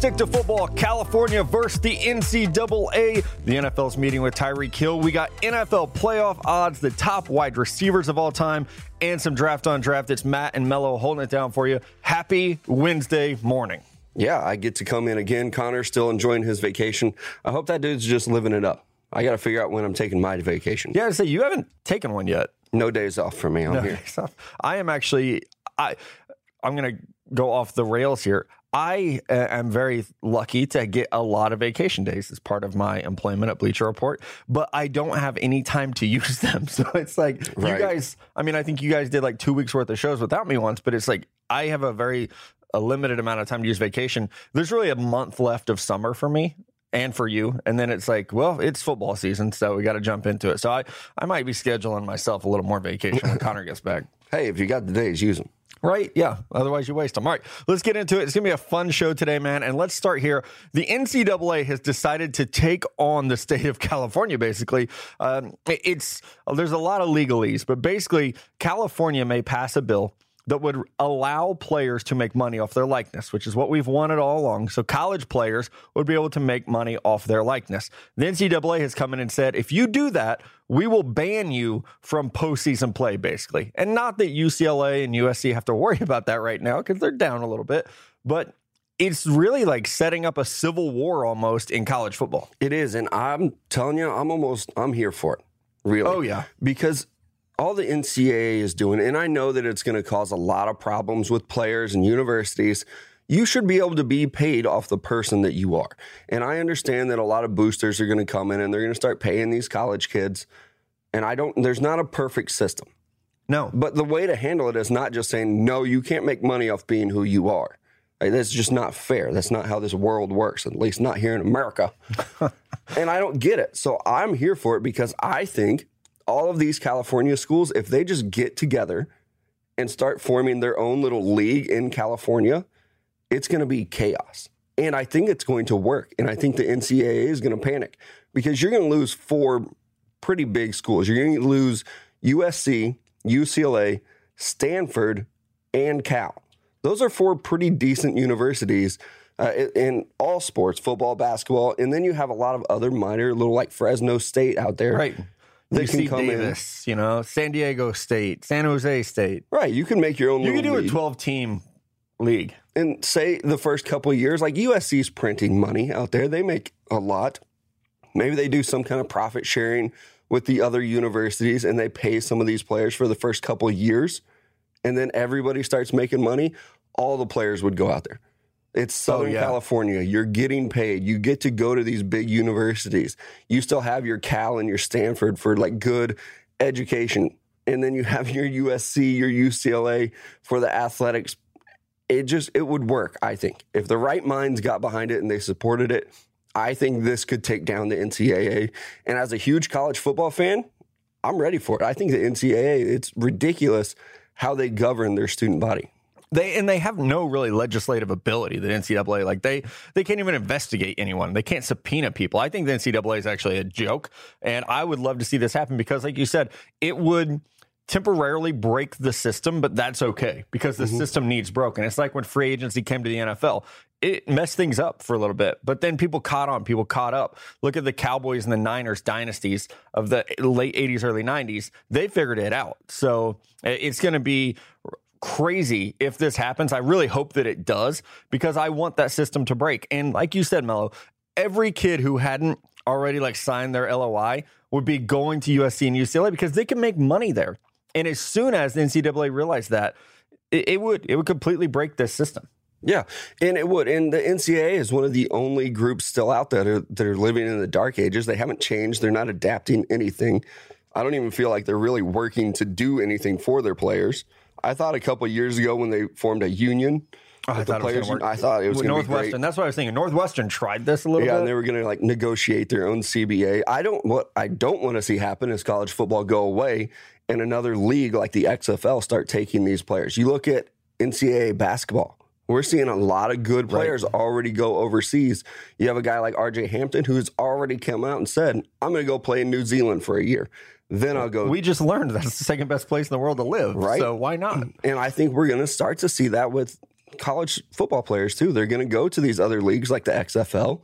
stick to football. California versus the NCAA. The NFL's meeting with Tyreek Hill. We got NFL playoff odds, the top wide receivers of all time, and some draft on draft. It's Matt and Mello holding it down for you. Happy Wednesday morning. Yeah, I get to come in again. Connor still enjoying his vacation. I hope that dude's just living it up. I got to figure out when I'm taking my vacation. Yeah, so you haven't taken one yet. No days off for me. No days off. I am actually, I'm going to go off the rails here. I am very lucky to get a lot of vacation days as part of my employment at Bleacher Report, but I don't have any time to use them. So it's like, right. You guys, I mean, I think you guys did like 2 weeks worth of shows without me once, but it's like, I have a limited amount of time to use vacation. There's really a month left of summer for me. And for you. And then it's like, well, it's football season, so we got to jump into it. So I might be scheduling myself a little more vacation when Connor gets back. Hey, if you got the days, use them. Right? Yeah. Otherwise, you waste them. All right, let's get into it. It's going to be a fun show today, man. And let's start here. The NCAA has decided to take on the state of California, basically. There's a lot of legalese, but basically, California may pass a bill that would allow players to make money off their likeness, which is what we've wanted all along. So college players would be able to make money off their likeness. The NCAA has come in and said, if you do that, we will ban you from postseason play, basically. And not that UCLA and USC have to worry about that right now because they're down a little bit, but it's really like setting up a civil war almost in college football. It is, and I'm telling you, I'm here for it, really. Oh, yeah. Because all the NCAA is doing, and I know that it's going to cause a lot of problems with players and universities, you should be able to be paid off the person that you are. And I understand that a lot of boosters are going to come in and they're going to start paying these college kids. And there's not a perfect system. No. But the way to handle it is not just saying, no, you can't make money off being who you are. Like, that's just not fair. That's not how this world works, at least not here in America. And I don't get it. So I'm here for it because I think all of these California schools, if they just get together and start forming their own little league in California, it's going to be chaos. And I think it's going to work. And I think the NCAA is going to panic because you're going to lose four pretty big schools. You're going to lose USC, UCLA, Stanford, and Cal. Those are four pretty decent universities in all sports, football, basketball. And then you have a lot of other minor little like Fresno State out there. Right. They can come Davis, in. You know, San Diego State, San Jose State. Right. You can make your own. You can do league. A 12-team league. And say the first couple of years, like USC's printing money out there. They make a lot. Maybe they do some kind of profit sharing with the other universities and they pay some of these players for the first couple of years. And then everybody starts making money. All the players would go out there. It's Southern California. You're getting paid. You get to go to these big universities. You still have your Cal and your Stanford for like good education. And then you have your USC, your UCLA for the athletics. It would work, I think. If the right minds got behind it and they supported it, I think this could take down the NCAA. And as a huge college football fan, I'm ready for it. I think the NCAA, it's ridiculous how they govern their student body. They have no really legislative ability, the NCAA. Like, they can't even investigate anyone. They can't subpoena people. I think the NCAA is actually a joke, and I would love to see this happen because, like you said, it would temporarily break the system, but that's okay because the system needs broken. It's like when free agency came to the NFL. It messed things up for a little bit, but then people caught up. Look at the Cowboys and the Niners dynasties of the late 80s, early 90s. They figured it out. So it's going to be crazy if this happens. I really hope that it does because I want that system to break. And like you said, Mello, every kid who hadn't already like signed their LOI would be going to USC and UCLA because they can make money there. And as soon as the NCAA realized that, it would completely break this system. Yeah, and it would. And the NCAA is one of the only groups still out there that are living in the dark ages. They haven't changed. They're not adapting anything. I don't even feel like they're really working to do anything for their players. I thought a couple of years ago when they formed a union, I thought it was going to be great. That's what I was thinking. Northwestern tried this a little bit. Yeah, and they were going to like negotiate their own CBA. What I don't want to see happen is college football go away and another league like the XFL start taking these players. You look at NCAA basketball. We're seeing a lot of good players already go overseas. You have a guy like RJ Hampton who's already come out and said, I'm going to go play in New Zealand for a year. Then I'll go. We just learned that's the second best place in the world to live, right? So why not? And I think we're going to start to see that with college football players too. They're going to go to these other leagues like the XFL.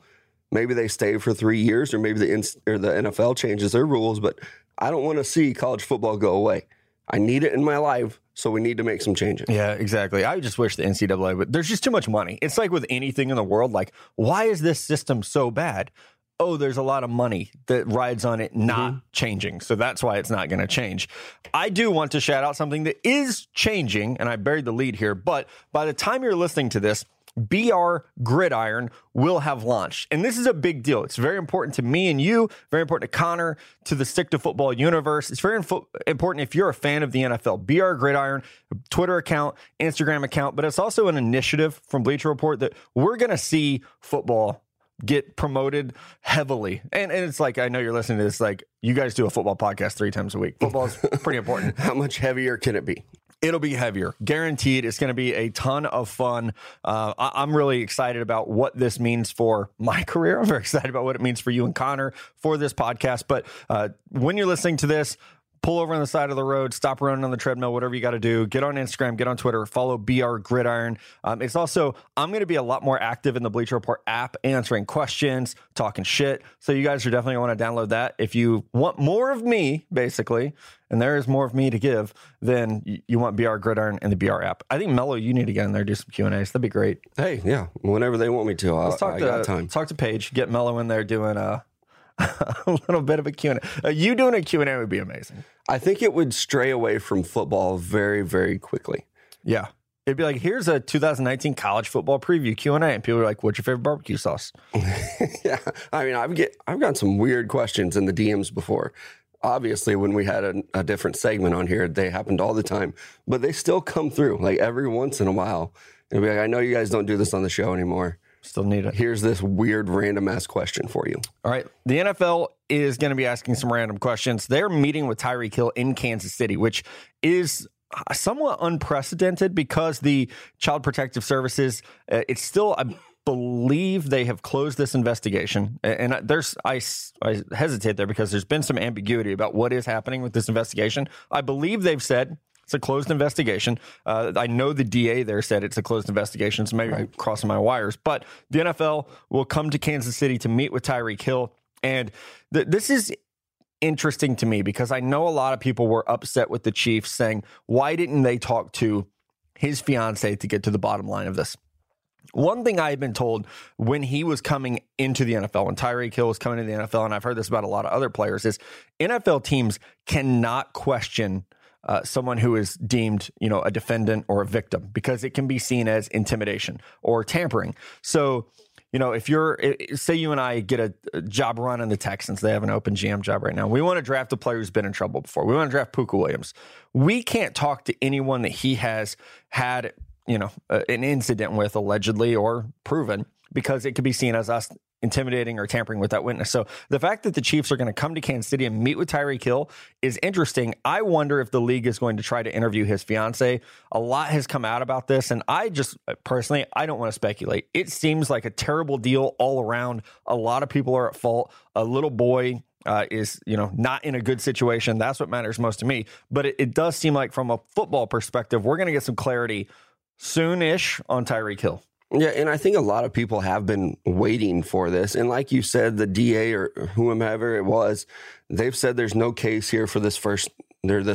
Maybe they stay for 3 years, or maybe the NFL changes their rules. But I don't want to see college football go away. I need it in my life, so we need to make some changes. Yeah, exactly. I just wish the NCAA would. There's just too much money. It's like with anything in the world. Like, why is this system so bad? Oh, there's a lot of money that rides on it not changing. So that's why it's not going to change. I do want to shout out something that is changing, and I buried the lead here, but by the time you're listening to this, BR Gridiron will have launched. And this is a big deal. It's very important to me and you, very important to Connor, to the Stick to Football universe. It's very important if you're a fan of the NFL. BR Gridiron, Twitter account, Instagram account, but it's also an initiative from Bleacher Report that we're going to see football get promoted heavily. And it's like, I know you're listening to this, like, you guys do a football podcast 3 times a week. Football is pretty important. How much heavier can it be? It'll be heavier. Guaranteed. It's going to be a ton of fun. I'm really excited about what this means for my career. I'm very excited about what it means for you and Connor for this podcast. But when you're listening to this, pull over on the side of the road, stop running on the treadmill, whatever you got to do. Get on Instagram, get on Twitter, follow BR Gridiron. It's also, I'm going to be a lot more active in the Bleacher Report app, answering questions, talking shit. So you guys are definitely going to want to download that. If you want more of me, basically, and there is more of me to give, then you want BR Gridiron and the BR app. I think, Mello, you need to get in there, do some Q&As. That'd be great. Hey, yeah, whenever they want me to. Let's talk to Paige, get Mello in there doing a little bit of a Q&A. You doing a Q&A would be amazing. I think it would stray away from football very, very quickly. Yeah. It'd be like, here's a 2019 college football preview Q&A. And people are like, what's your favorite barbecue sauce? Yeah. I mean, I've gotten some weird questions in the DMs before. Obviously, when we had a different segment on here, they happened all the time. But they still come through, like, every once in a while. It'd be like, I know you guys don't do this on the show anymore. Still need it. Here's this weird random ass question for you. All right. The NFL is going to be asking some random questions. They're meeting with Tyreek Hill in Kansas City, which is somewhat unprecedented because the Child Protective Services, it's still, I believe they have closed this investigation. And there's, I hesitate there because there's been some ambiguity about what is happening with this investigation. I believe they've said it's a closed investigation. I know the DA there said it's a closed investigation, so maybe I'm crossing my wires. But the NFL will come to Kansas City to meet with Tyreek Hill. And this is interesting to me because I know a lot of people were upset with the Chiefs saying, why didn't they talk to his fiance to get to the bottom line of this? One thing I had been told when he was coming into the NFL, when Tyreek Hill was coming into the NFL, and I've heard this about a lot of other players, is NFL teams cannot question someone who is deemed, you know, a defendant or a victim, because it can be seen as intimidation or tampering. So, you know, if you're, say you and I get a job run in the Texans, they have an open GM job right now. We want to draft a player who's been in trouble before. We want to draft Puka Williams. We can't talk to anyone that he has had, you know, an incident with, allegedly or proven, because it could be seen as us intimidating or tampering with that witness. So the fact that the Chiefs are going to come to Kansas City and meet with Tyreek Hill is interesting. I wonder if the league is going to try to interview his fiance. A lot has come out about this, and I just personally, I don't want to speculate. It seems like a terrible deal all around. A lot of people are at fault. A little boy is, you know, not in a good situation. That's what matters most to me. But it does seem like from a football perspective, we're going to get some clarity soon-ish on Tyreek Hill. Yeah, and I think a lot of people have been waiting for this. And like you said, the DA or whomever it was, they've said there's no case here for this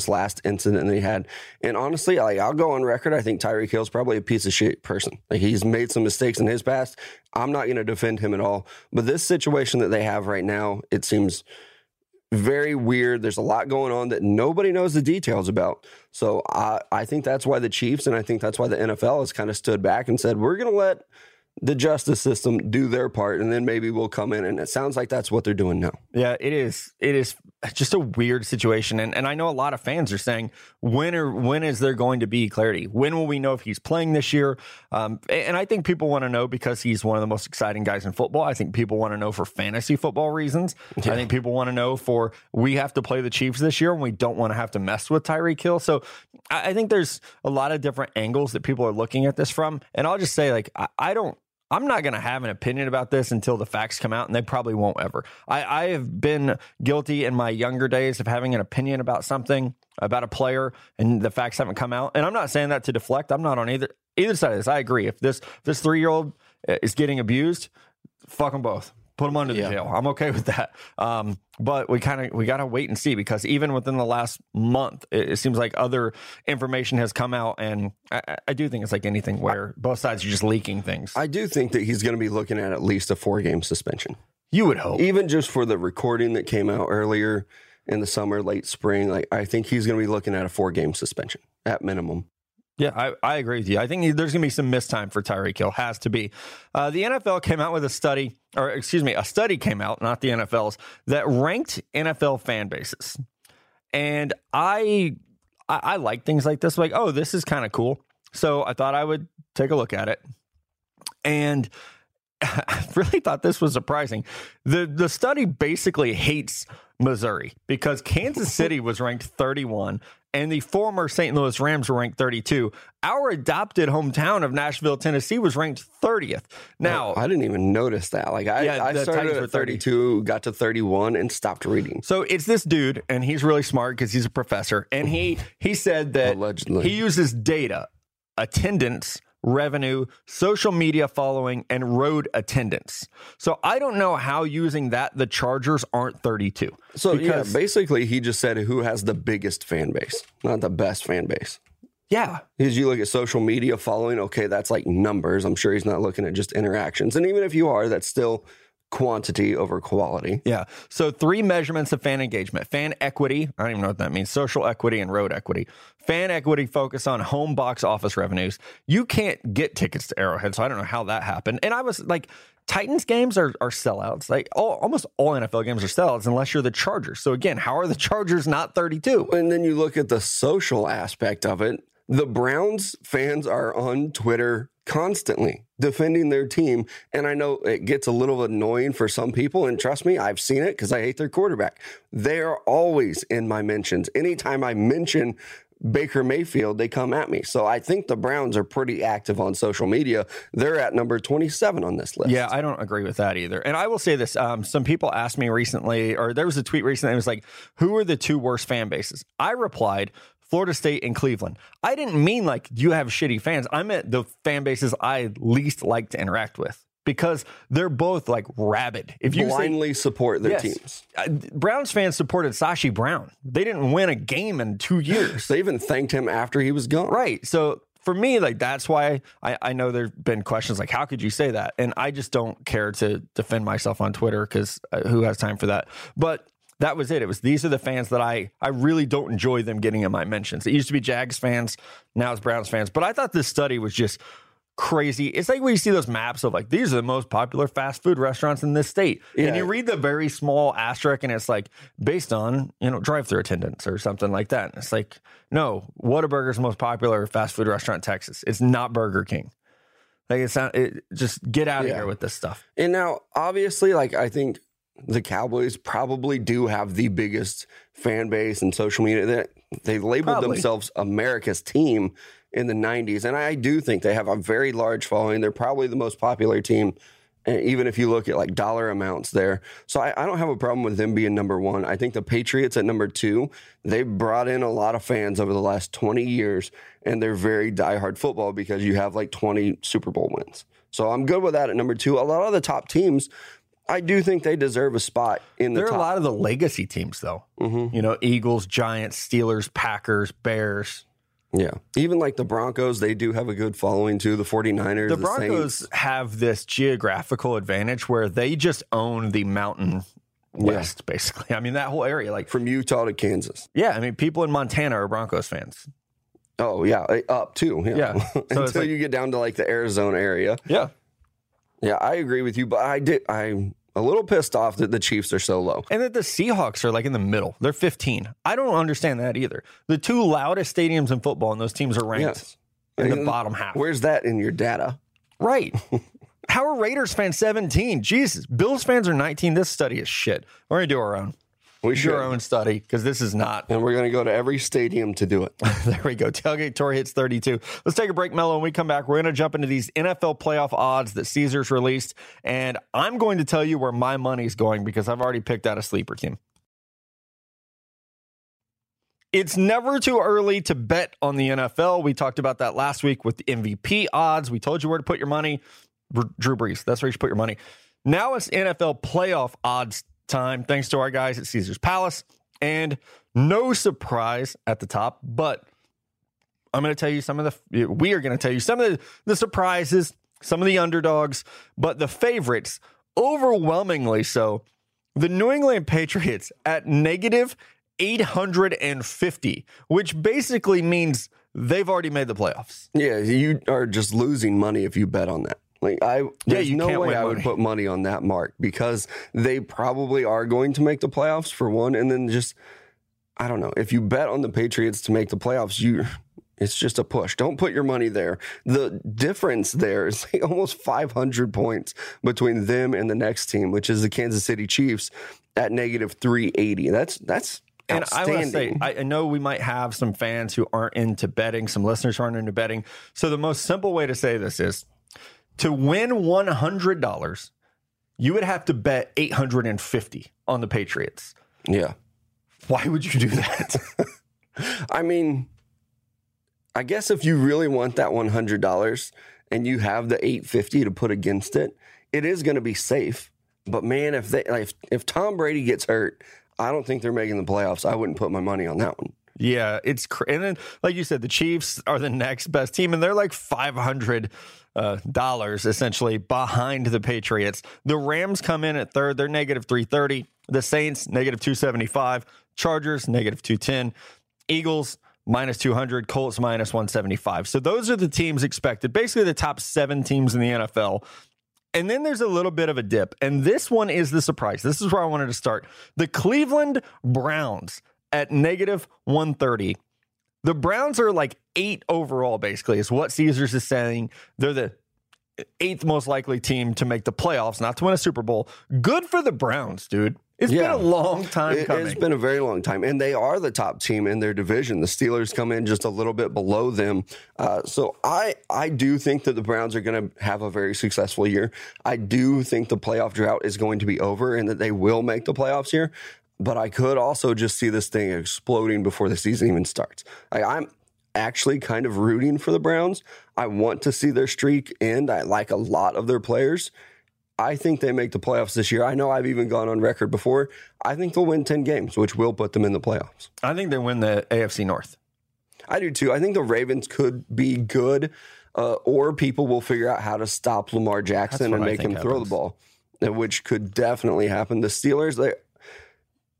last incident they had. And honestly, I'll go on record. I think Tyreek Hill's probably a piece of shit person. Like, he's made some mistakes in his past. I'm not going to defend him at all. But this situation that they have right now, it seems very weird. There's a lot going on that nobody knows the details about. So I think that's why the Chiefs, and I think that's why the NFL has kind of stood back and said, we're going to let the justice system do their part, and then maybe we'll come in. And it sounds like that's what they're doing now. Yeah, it is. It is just a weird situation. And I know a lot of fans are saying, when is there going to be clarity? When will we know if he's playing this year? And I think people want to know because he's one of the most exciting guys in football. I think people want to know for fantasy football reasons. Yeah. I think people want to know for, we have to play the Chiefs this year and we don't want to have to mess with Tyreek Hill. So I think there's a lot of different angles that people are looking at this from. And I'll just say, like, I'm not going to have an opinion about this until the facts come out, and they probably won't ever. I have been guilty in my younger days of having an opinion about something, about a player, and the facts haven't come out. And I'm not saying that to deflect. I'm not on either Either side of this, I agree. If this 3-year-old is getting abused, fuck them both. Put them under the jail. I'm okay with that. But we got to wait and see, because even within the last month, it seems like other information has come out. And I do think it's like anything where both sides are just leaking things. I do think that he's going to be looking at least a 4-game suspension. You would hope. Even just for the recording that came out earlier in the summer, late spring, like I think he's going to be looking at a 4-game suspension at minimum. Yeah, I agree with you. I think there's going to be some mistime for Tyreek Hill. Has to be. The NFL came out with a study came out, not the NFL's, that ranked NFL fan bases. And I like things like this. Like, oh, this is kind of cool. So I thought I would take a look at it. And I really thought this was surprising. The study basically hates Missouri because Kansas City was ranked 31 and the former St. Louis Rams were ranked 32. Our adopted hometown of Nashville, Tennessee was ranked 30th. Now, I didn't even notice that. Like I started at 32, got to 31 and stopped reading. So it's this dude, and he's really smart because he's a professor. And he said that allegedly he uses data, attendance, revenue, social media following, and road attendance. So I don't know how using that, the Chargers aren't 32. So because basically he just said who has the biggest fan base, not the best fan base. Yeah. Because you look at social media following, okay, that's like numbers. I'm sure he's not looking at just interactions. And even if you are, that's still quantity over quality. Yeah. So 3 measurements of fan engagement: fan equity, I don't even know what that means, social equity, and road equity. Fan equity focus on home box office revenues. You can't get tickets to Arrowhead, so I don't know how that happened. And I was like, Titans games are sellouts. Like almost all NFL games are sellouts unless you're the Chargers. So again, how are the Chargers not 32? And then you look at the social aspect of it. The Browns fans are on Twitter constantly defending their team. And I know it gets a little annoying for some people. And trust me, I've seen it because I hate their quarterback. They are always in my mentions. Anytime I mention Baker Mayfield, they come at me. So I think the Browns are pretty active on social media. They're at number 27 on this list. Yeah, I don't agree with that either. And I will say this. Some people asked me recently, or there was a tweet recently. It was like, who are the 2 worst fan bases? I replied, Florida State and Cleveland. I didn't mean like you have shitty fans. I meant the fan bases I least like to interact with, because they're both like rabid. If you blindly support their teams. Browns fans supported Sashi Brown. They didn't win a game in 2 years. They even thanked him after he was gone. Right. So for me, like, that's why I know there've been questions like, how could you say that? And I just don't care to defend myself on Twitter because who has time for that? But that was it. It was, these are the fans that I really don't enjoy them getting in my mentions. It used to be Jags fans. Now it's Browns fans. But I thought this study was just crazy. It's like when you see those maps of like, these are the most popular fast food restaurants in this state. Yeah. And you read the very small asterisk and it's like based on, drive-through attendance or something like that. And it's like, no, Whataburger's the most popular fast food restaurant in Texas. It's not Burger King. Like it just get out of here with this stuff. And now, obviously, like I think the Cowboys probably do have the biggest fan base and social media. They labeled themselves America's team in the 90s. And I do think they have a very large following. They're probably the most popular team. And even if you look at like dollar amounts there. So I don't have a problem with them being number 1. I think the Patriots at number 2, they've brought in a lot of fans over the last 20 years and they're very diehard football because you have like 20 Super Bowl wins. So I'm good with that at number 2. A lot of the top teams, I do think they deserve a spot in the top. There are a lot of the legacy teams, though. Mm-hmm. Eagles, Giants, Steelers, Packers, Bears. Yeah. Even like the Broncos, they do have a good following, too. The 49ers, the Broncos Saints have this geographical advantage where they just own the Mountain West, basically. I mean, that whole area. Like from Utah to Kansas. Yeah. I mean, people in Montana are Broncos fans. Oh, yeah. Up, too. Yeah. Until so you get down to like the Arizona area. Yeah. Yeah, I agree with you, but I'm a little pissed off that the Chiefs are so low. And that the Seahawks are like in the middle. They're 15. I don't understand that either. The 2 loudest stadiums in football, and those teams are ranked in the bottom half. Where's that in your data? Right. How are Raiders fans 17? Jesus. Bills fans are 19. This study is shit. We're going to do our own. We should do our own study because this is not. And we're going to go to every stadium to do it. There we go. Tailgate Tour hits 32. Let's take a break, Mello. When we come back, we're going to jump into these NFL playoff odds that Caesars released. And I'm going to tell you where my money's going because I've already picked out a sleeper team. It's never too early to bet on the NFL. We talked about that last week with the MVP odds. We told you where to put your money. Drew Brees, that's where you should put your money. Now it's NFL playoff odds time, thanks to our guys at Caesars Palace. And no surprise at the top, but I'm going to tell you some of the, we are going to tell you some of the surprises, some of the underdogs, but the favorites, overwhelmingly so, the New England Patriots at negative -850, which basically means they've already made the playoffs. Yeah, you are just losing money if you bet on that. Like, there's no way I would put money on that mark, because they probably are going to make the playoffs for one, and then just, I don't know, if you bet on the Patriots to make the playoffs, it's just a push. Don't put your money there. The difference there is like almost 500 points between them and the next team, which is the Kansas City Chiefs at negative -380. That's And I want to say, I know we might have some fans who aren't into betting, some listeners who aren't into betting. So the most simple way to say this is, to win $100, you would have to bet $850 on the Patriots. Yeah. Why would you do that? I mean, I guess if you really want that $100 and you have the $850 to put against it, it is going to be safe. But man, if Tom Brady gets hurt, I don't think they're making the playoffs. I wouldn't put my money on that one. Yeah, it's and then, like you said, the Chiefs are the next best team, and they're like $500 essentially behind the Patriots. The Rams come in at third; they're negative -330. The Saints negative -275. Chargers negative -210. Eagles minus -200. Colts minus -175. So those are the teams expected. Basically, the top seven teams in the NFL. And then there's a little bit of a dip. And this one is the surprise. This is where I wanted to start. The Cleveland Browns at negative -130. The Browns are like 8 overall, basically, is what Caesars is saying. They're the 8th most likely team to make the playoffs, not to win a Super Bowl. Good for the Browns, dude. It's been a long time coming. It's been a very long time. And they are the top team in their division. The Steelers come in just a little bit below them. So I do think that the Browns are going to have a very successful year. I do think the playoff drought is going to be over and that they will make the playoffs here. But I could also just see this thing exploding before the season even starts. I'm actually kind of rooting for the Browns. I want to see their streak end. I like a lot of their players. I think they make the playoffs this year. I know I've even gone on record before. I think they'll win 10 games, which will put them in the playoffs. I think they win the AFC North. I do too. I think the Ravens could be good, or people will figure out how to stop Lamar Jackson and make him throw the ball, which could definitely happen. The Steelers,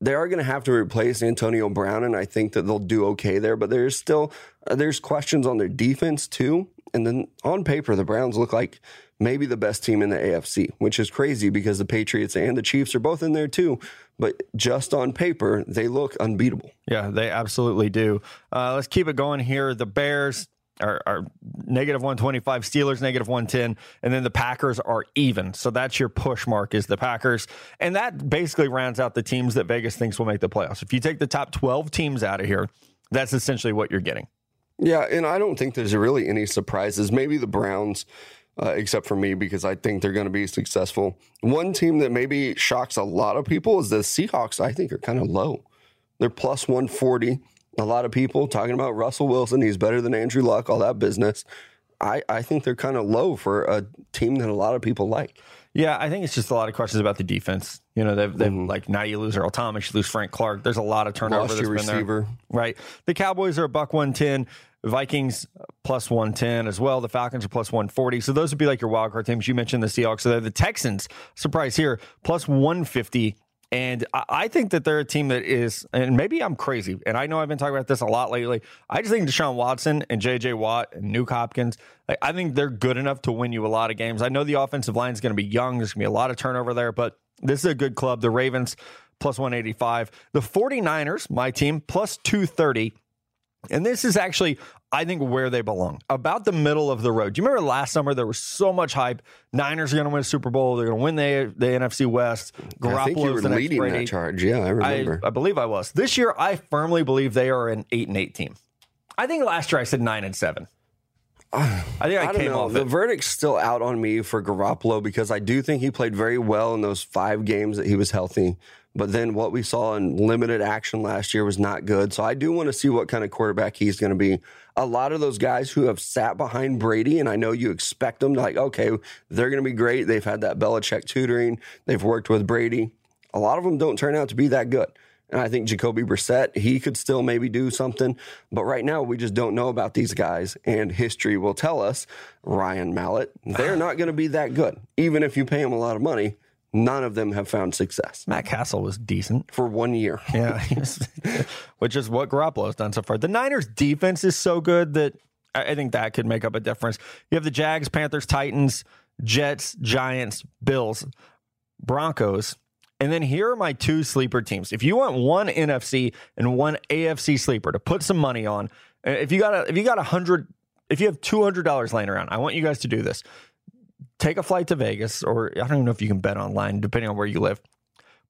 they are going to have to replace Antonio Brown, and I think that they'll do okay there. But there's still there's questions on their defense too. And then on paper, the Browns look like maybe the best team in the AFC, which is crazy because the Patriots and the Chiefs are both in there too. But just on paper, they look unbeatable. Yeah, they absolutely do. Let's keep it going here. The Bears are negative -125, Steelers negative -110, and then the Packers are even. So that's your push mark, is the Packers. And that basically rounds out the teams that Vegas thinks will make the playoffs. If you take the top 12 teams out of here, that's essentially what you're getting. Yeah, and I don't think there's really any surprises. Maybe the Browns, except for me, because I think they're going to be successful. One team that maybe shocks a lot of people is the Seahawks. I think are kind of low. They're plus +140. A lot of people talking about Russell Wilson. He's better than Andrew Luck, all that business. I think they're kind of low for a team that a lot of people like. Yeah, I think it's just a lot of questions about the defense. You know, they've like, now you lose Earl Thomas, you lose Frank Clark. There's a lot of turnover. Lost your receiver. There. Right. The Cowboys are +110. Vikings plus +110 as well. The Falcons are plus +140. So those would be like your wildcard teams. You mentioned the Seahawks. So they're the Texans, surprise here, plus +150. And I think that they're a team that is, and maybe I'm crazy, and I know I've been talking about this a lot lately. I just think Deshaun Watson and J.J. Watt and Nuke Hopkins, I think they're good enough to win you a lot of games. I know the offensive line is going to be young. There's going to be a lot of turnover there, but this is a good club. The Ravens, plus +185. The 49ers, my team, plus +230. And this is actually, I think, where they belong, about the middle of the road. Do you remember last summer there was so much hype? Niners are going to win a Super Bowl. They're going to win the NFC West. Garoppolo's I think you were leading that charge. Yeah, I remember. I believe I was. This year, I firmly believe they are an 8-8 team. I think last year I said 9-7. I think I came off it. The verdict's still out on me for Garoppolo because I do think he played very well in those 5 games that he was healthy. But then what we saw in limited action last year was not good. So I do want to see what kind of quarterback he's going to be. A lot of those guys who have sat behind Brady, and I know you expect them to, like, okay, they're going to be great. They've had that Belichick tutoring. They've worked with Brady. A lot of them don't turn out to be that good. And I think Jacoby Brissett, he could still maybe do something. But right now, we just don't know about these guys. And history will tell us, Ryan Mallett, they're not going to be that good. Even if you pay them a lot of money, none of them have found success. Matt Castle was decent. For 1 year. Yeah, which is what Garoppolo's done so far. The Niners' defense is so good that I think that could make up a difference. You have the Jags, Panthers, Titans, Jets, Giants, Bills, Broncos. And then here are my 2 sleeper teams. If you want one NFC and one AFC sleeper to put some money on, if you have $200 laying around, I want you guys to do this. Take a flight to Vegas, or I don't even know if you can bet online, depending on where you live.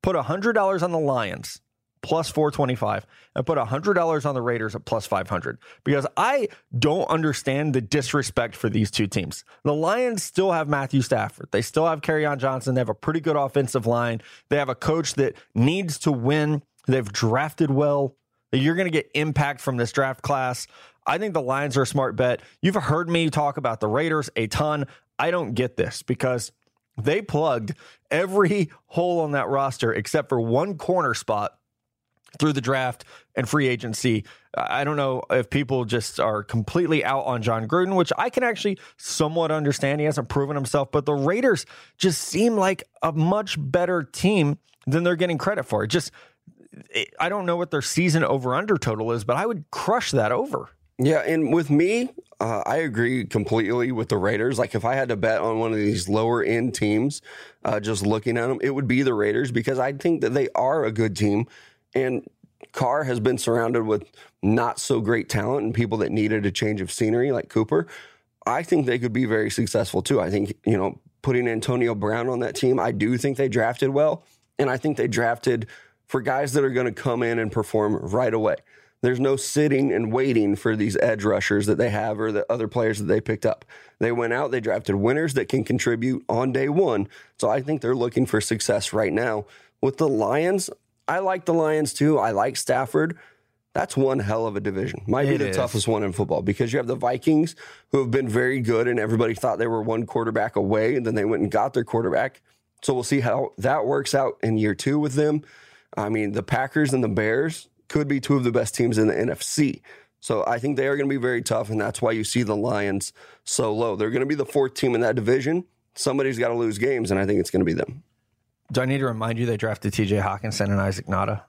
Put $100 on the Lions, plus 425, and put $100 on the Raiders at plus 500, because I don't understand the disrespect for these 2 teams. The Lions still have Matthew Stafford. They still have Kerryon Johnson. They have a pretty good offensive line. They have a coach that needs to win. They've drafted well. You're going to get impact from this draft class. I think the Lions are a smart bet. You've heard me talk about the Raiders a ton. I don't get this because they plugged every hole on that roster except for one corner spot through the draft and free agency. I don't know if people just are completely out on John Gruden, which I can actually somewhat understand. He hasn't proven himself, but the Raiders just seem like a much better team than they're getting credit for. I don't know what their season over-under total is, but I would crush that over. Yeah, and with me, I agree completely with the Raiders. Like, if I had to bet on one of these lower-end teams, just looking at them, it would be the Raiders because I think that they are a good team. And Carr has been surrounded with not-so-great talent and people that needed a change of scenery like Cooper. I think they could be very successful, too. I think, putting Antonio Brown on that team, I do think they drafted well, and I think they drafted for guys that are going to come in and perform right away. There's no sitting and waiting for these edge rushers that they have or the other players that they picked up. They went out, they drafted winners that can contribute on day one. So I think they're looking for success right now. With the Lions, I like the Lions too. I like Stafford. That's one hell of a division. Might be the toughest one in football because you have the Vikings who have been very good and everybody thought they were one quarterback away and then they went and got their quarterback. So we'll see how that works out in year 2 with them. I mean, the Packers and the Bears could be 2 of the best teams in the NFC. So I think they are going to be very tough, and that's why you see the Lions so low. They're going to be the 4th team in that division. Somebody's got to lose games, and I think it's going to be them. Do I need to remind you they drafted TJ Hawkinson and Isaac Nada?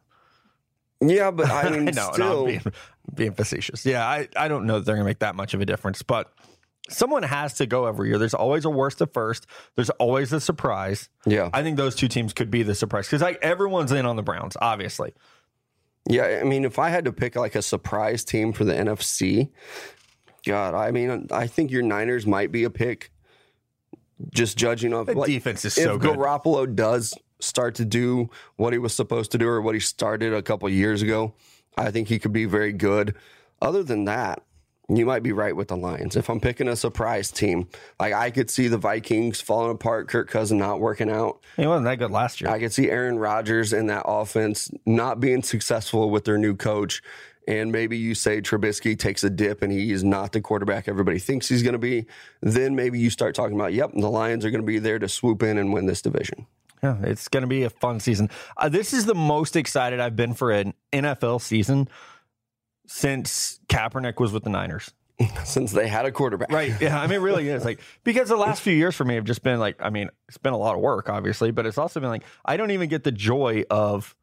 Yeah, but I mean, still. I'm being facetious. Yeah, I don't know that they're going to make that much of a difference, but someone has to go every year. There's always a worst to first. There's always a surprise. Yeah, I think those 2 teams could be the surprise because everyone's in on the Browns, obviously. Yeah, I mean, if I had to pick like a surprise team for the NFC, God, I mean, I think your Niners might be a pick. Just judging off the defense is so good. If Garoppolo does start to do what he was supposed to do or what he started a couple years ago, I think he could be very good. Other than that, you might be right with the Lions. If I'm picking a surprise team, like I could see the Vikings falling apart, Kirk Cousins not working out. He wasn't that good last year. I could see Aaron Rodgers and that offense not being successful with their new coach. And maybe you say Trubisky takes a dip and he is not the quarterback everybody thinks he's going to be. Then maybe you start talking about, yep, the Lions are going to be there to swoop in and win this division. Yeah, it's going to be a fun season. This is the most excited I've been for an NFL season since Kaepernick was with the Niners. Since they had a quarterback. Right. Yeah, I mean, it really is. Because the last few years for me have just been it's been a lot of work, obviously, but it's also been I don't even get the joy of,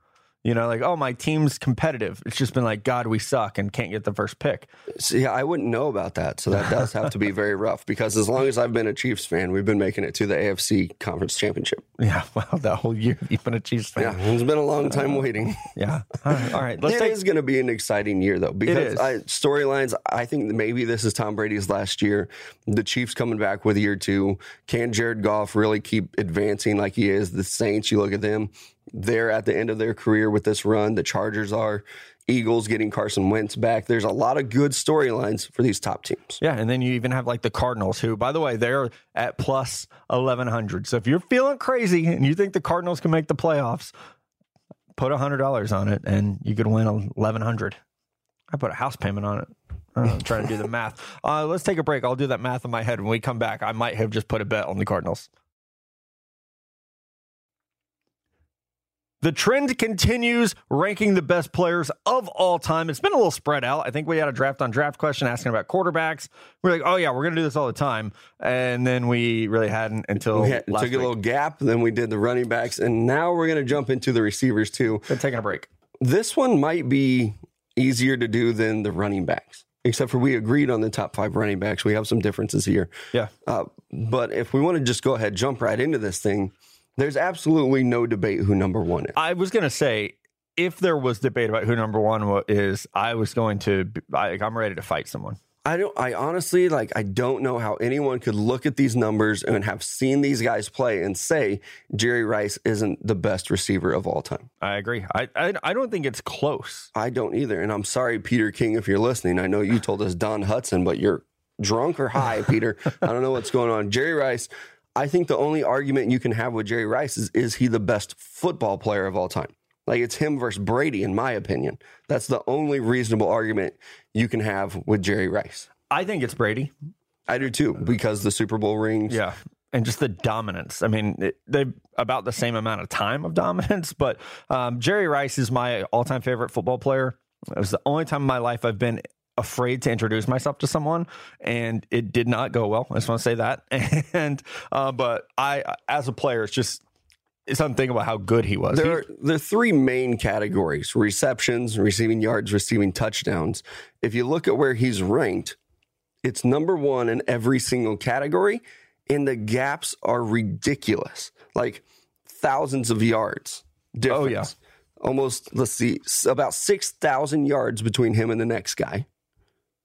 oh, my team's competitive. It's just been God, we suck and can't get the first pick. See, I wouldn't know about that. So that does have to be very rough because as long as I've been a Chiefs fan, we've been making it to the AFC Conference Championship. Yeah, well, that whole year you've been a Chiefs fan. Yeah, it's been a long time waiting. Yeah. All right. It is going to be an exciting year, though, because storylines, I think maybe this is Tom Brady's last year. The Chiefs coming back with year 2. Can Jared Goff really keep advancing like he is? The Saints, you look at them. they're at the end of their career with this run. The Chargers are, Eagles getting Carson Wentz back. There's a lot of good storylines for these top teams. Yeah, and then you even have like the Cardinals, who, by the way, they're at plus 1,100. So if you're feeling crazy and you think the Cardinals can make the playoffs, put $100 on it and you could win 1,100. I put a house payment on it. I'm trying to do the math. Let's take a break. I'll do that math in my head. When we come back, I might have just put a bet on the Cardinals. The trend continues, ranking the best players of all time. It's been a little spread out. I think we had a draft on draft question asking about quarterbacks. We're like, oh, yeah, we're going to do this all the time. And then we really hadn't until last week. Took a little gap. Then we did the running backs. And now we're going to jump into the receivers, too. They're taking a break. This one might be easier to do than the running backs, except for we agreed on the top five running backs. We have some differences here. Yeah. But if we want to just go ahead, jump right into this thing. There's absolutely no debate who number one is. I was going to say, if there was debate about who number one is, I'm ready to fight someone. I don't know how anyone could look at these numbers and have seen these guys play and say Jerry Rice isn't the best receiver of all time. I agree. I don't think it's close. I don't either. And I'm sorry, Peter King, if you're listening. I know you told us Don Hudson, but you're drunk or high, Peter. I don't know what's going on. Jerry Rice, I think the only argument you can have with Jerry Rice is he the best football player of all time? Like, it's him versus Brady, in my opinion. That's the only reasonable argument you can have with Jerry Rice. I think it's Brady. I do, too, because the Super Bowl rings. Yeah, and just the dominance. I mean, they've about the same amount of time of dominance, but Jerry Rice is my all-time favorite football player. It was the only time in my life I've been afraid to introduce myself to someone, and it did not go well. I just want to say that. And but I, as a player, it's unthinkable how good he was. There are three main categories: receptions, receiving yards, receiving touchdowns. If you look at where he's ranked, it's number one in every single category, and the gaps are ridiculous, like thousands of yards difference. Oh yeah, almost. Let's see, about 6,000 yards between him and the next guy,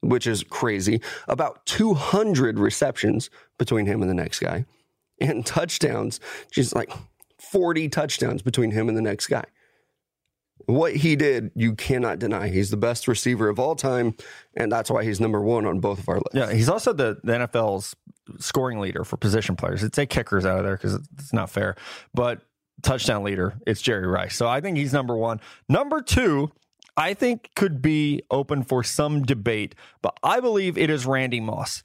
which is crazy. About 200 receptions between him and the next guy. And touchdowns, just like 40 touchdowns between him and the next guy. What he did, you cannot deny. He's the best receiver of all time, and that's why he's number one on both of our lists. Yeah, he's also the NFL's scoring leader for position players. It'd take kickers out of there because it's not fair. But touchdown leader, it's Jerry Rice. So I think he's number one. Number two, I think, could be open for some debate, but I believe it is Randy Moss.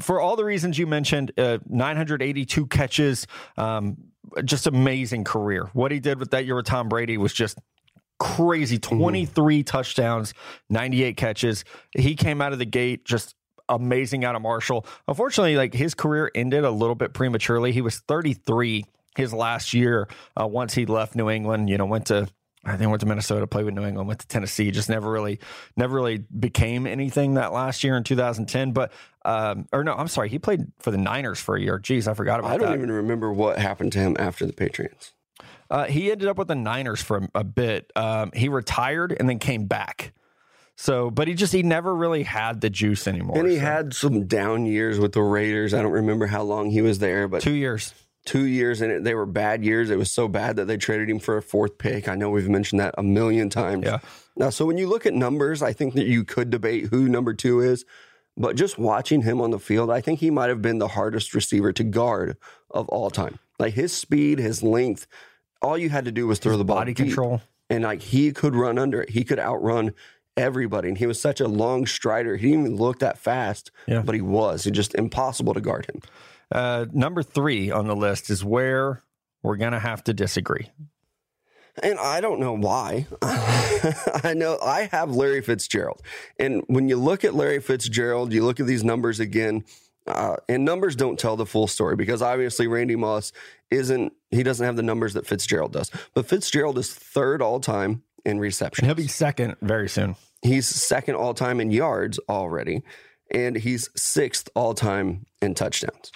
For all the reasons you mentioned, 982 catches, just amazing career. What he did with that year with Tom Brady was just crazy. 23 touchdowns, 98 catches. He came out of the gate just amazing out of Marshall. Unfortunately, like, his career ended a little bit prematurely. He was 33 his last year once he left New England, went to Minnesota, played with New England, went to Tennessee, just never really became anything that last year in 2010. But, he played for the Niners for a year. Jeez, I forgot about that. I don't even remember what happened to him after the Patriots. He ended up with the Niners for a bit. He retired and then came back. So, but he never really had the juice anymore. And he had some down years with the Raiders. I don't remember how long he was there, but 2 years. 2 years, and they were bad years. It was so bad that they traded him for a fourth pick. I know we've mentioned that a million times. Yeah. Now, so when you look at numbers, I think that you could debate who number two is, but just watching him on the field, I think he might have been the hardest receiver to guard of all time. Like, his speed, his length, all you had to do was throw the ball deep. Body control. And, like, he could run under it. He could outrun everybody, and he was such a long strider. He didn't even look that fast, but he was. It's just impossible to guard him. Number three on the list is where we're going to have to disagree. And I don't know why. I know I have Larry Fitzgerald. And when you look at Larry Fitzgerald, you look at these numbers again, and numbers don't tell the full story, because obviously Randy Moss doesn't have the numbers that Fitzgerald does. But Fitzgerald is third all time in receptions. And he'll be second very soon. He's second all time in yards already. And he's sixth all time in touchdowns.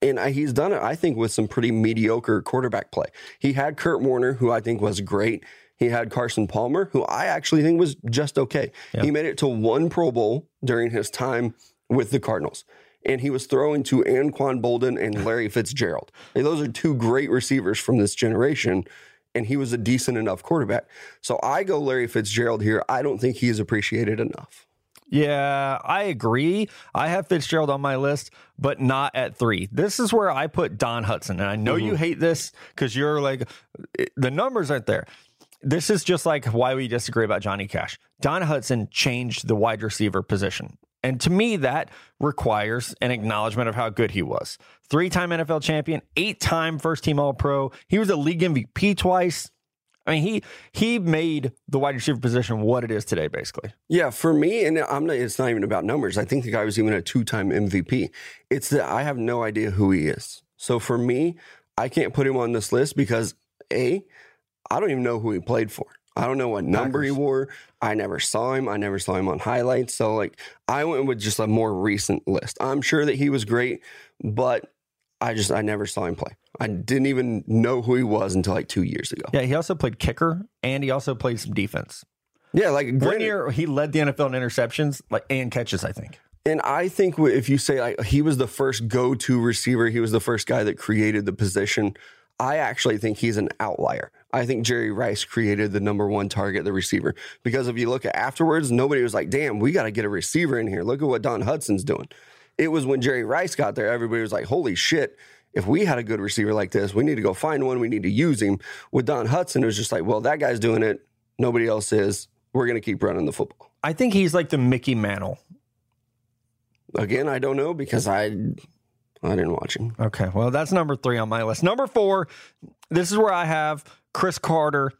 And he's done it, I think, with some pretty mediocre quarterback play. He had Kurt Warner, who I think was great. He had Carson Palmer, who I actually think was just okay. Yep. He made it to one Pro Bowl during his time with the Cardinals. And he was throwing to Anquan Boldin and Larry Fitzgerald. And those are two great receivers from this generation. and he was a decent enough quarterback. So I go Larry Fitzgerald here. I don't think he is appreciated enough. Yeah, I agree. I have Fitzgerald on my list, but not at 3. This is where I put Don Hudson. And I know you hate this because you're like, the numbers aren't there. This is just like why we disagree about Johnny Cash. Don Hudson changed the wide receiver position. And to me, that requires an acknowledgement of how good he was. 3-time NFL champion, 8-time first-team All-Pro. He was a league MVP twice. I mean, he made the wide receiver position what it is today, basically. Yeah, for me, and it's not even about numbers. I think the guy was even a 2-time MVP. It's that I have no idea who he is. So for me, I can't put him on this list because, A, I don't even know who he played for. I don't know what number Packers. He wore. I never saw him. I never saw him on highlights. So, I went with just a more recent list. I'm sure that he was great, but I never saw him play. I didn't even know who he was until 2 years ago. Yeah, he also played kicker, and he also played some defense. Yeah, one year he led the NFL in interceptions and catches, I think. And I think if you say he was the first go-to receiver, he was the first guy that created the position, I actually think he's an outlier. I think Jerry Rice created the number one target, the receiver, because if you look at afterwards, nobody was like, damn, we got to get a receiver in here. Look at what Don Hudson's doing. It was when Jerry Rice got there, everybody was like, holy shit, if we had a good receiver like this, we need to go find one. We need to use him. With Don Hudson, it was just like, well, that guy's doing it. Nobody else is. We're going to keep running the football. I think he's like the Mickey Mantle. Again, I don't know because I didn't watch him. Okay, well, that's number 3 on my list. Number 4, this is where I have Chris Carter.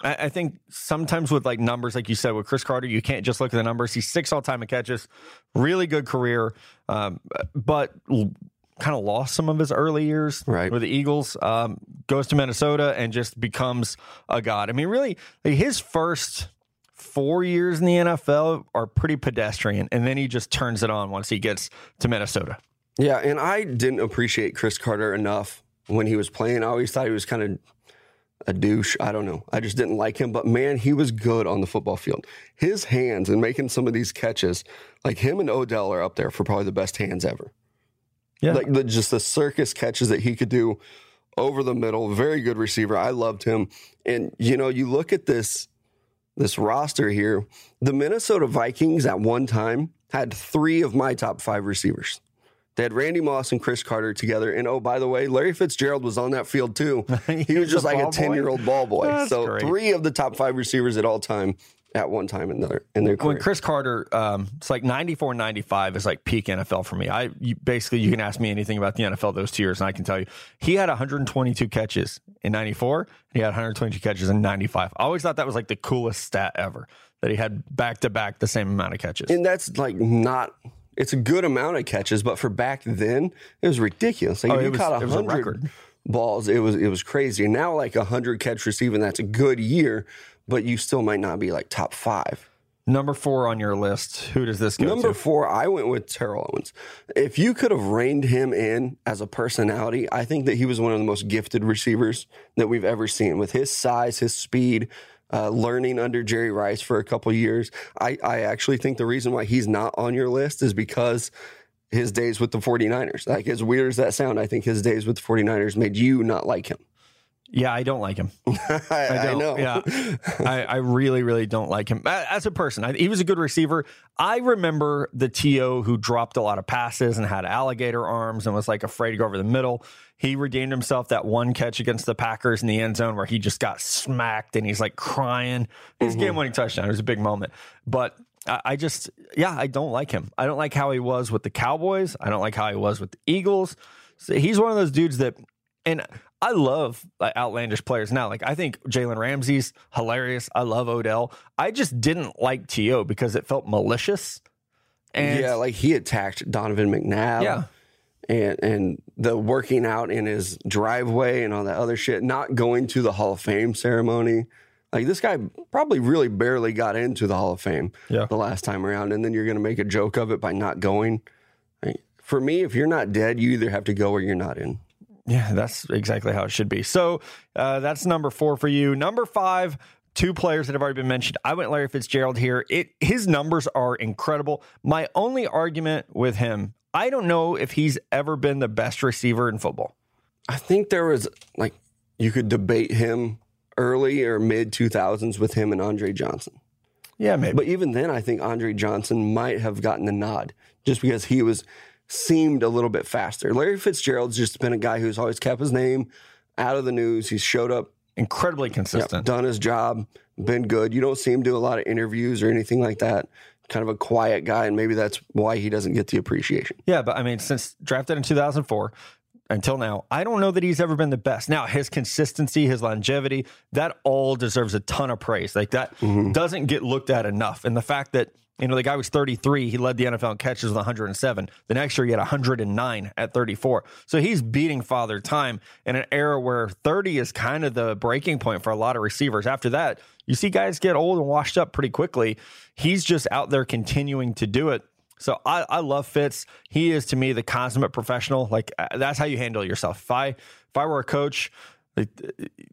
I think sometimes with numbers, like you said, with Chris Carter, you can't just look at the numbers. He's 6 all-time in catches, really good career, but kind of lost some of his early years with the Eagles, goes to Minnesota and just becomes a god. I mean, really, his first 4 years in the NFL are pretty pedestrian, and then he just turns it on once he gets to Minnesota. Yeah, and I didn't appreciate Chris Carter enough when he was playing. I always thought he was kind of a douche. I don't know. I just didn't like him. But, man, he was good on the football field. His hands and making some of these catches, him and Odell are up there for probably the best hands ever. Yeah. Just the circus catches that he could do over the middle. Very good receiver. I loved him. And, you look at this roster here. The Minnesota Vikings at one time had 3 of my top 5 receivers. They had Randy Moss and Chris Carter together. And, oh, by the way, Larry Fitzgerald was on that field, too. He was just like a 10-year-old ball boy. That's so great. 3 of the top 5 receivers at all time at one time in their career. When Chris Carter, it's 94, 95 is peak NFL for me. Basically, you can ask me anything about the NFL those 2 years, and I can tell you. He had 122 catches in 94, and he had 122 catches in 95. I always thought that was the coolest stat ever, that he had back-to-back the same amount of catches. And that's not... It's a good amount of catches, but for back then, it was ridiculous. If you caught 100 balls, it was crazy. Now, 100 catch receiving, that's a good year, but you still might not be top 5. Number 4 on your list, who does this go to? Number 4, I went with Terrell Owens. If you could have reined him in as a personality, I think that he was one of the most gifted receivers that we've ever seen. With his size, his speed, learning under Jerry Rice for a couple years. I actually think the reason why he's not on your list is because his days with the 49ers. As weird as that sound, I think his days with the 49ers made you not like him. Yeah, I don't like him. I know. Yeah, I really, really don't like him. As a person, he was a good receiver. I remember the TO who dropped a lot of passes and had alligator arms and was afraid to go over the middle. He redeemed himself that one catch against the Packers in the end zone where he just got smacked and he's crying. His game-winning touchdown. It was a big moment. But I don't like him. I don't like how he was with the Cowboys. I don't like how he was with the Eagles. So he's one of those dudes that, and I love outlandish players now. I think Jalen Ramsey's hilarious. I love Odell. I just didn't like T.O. because it felt malicious. And yeah, he attacked Donovan McNabb. Yeah. And the working out in his driveway and all that other shit, not going to the Hall of Fame ceremony. This guy probably really barely got into the Hall of Fame the last time around, and then you're going to make a joke of it by not going. For me, if you're not dead, you either have to go or you're not in. Yeah, that's exactly how it should be. So that's number 4 for you. Number 5, 2 players that have already been mentioned. I went Larry Fitzgerald here. His numbers are incredible. My only argument with him, I don't know if he's ever been the best receiver in football. I think there was you could debate him early or mid-2000s with him and Andre Johnson. Yeah, maybe. But even then, I think Andre Johnson might have gotten the nod just because he was seemed a little bit faster. Larry Fitzgerald's just been a guy who's always kept his name out of the news. He's showed up. Incredibly consistent. Yep, done his job, been good. You don't see him do a lot of interviews or anything like that. Kind of a quiet guy, and maybe that's why he doesn't get the appreciation. Yeah, but I mean, since drafted in 2004 until now, I don't know that he's ever been the best. Now, his consistency, his longevity, that all deserves a ton of praise. Like, that doesn't get looked at enough. And the fact that, you know, the guy was 33, he led the NFL in catches with 107. The next year, he had 109 at 34. So he's beating Father Time in an era where 30 is kind of the breaking point for a lot of receivers. After that, you see guys get old and washed up pretty quickly. He's just out there continuing to do it. So I love Fitz. He is, to me, the consummate professional. Like, that's how you handle yourself. If I were a coach, like,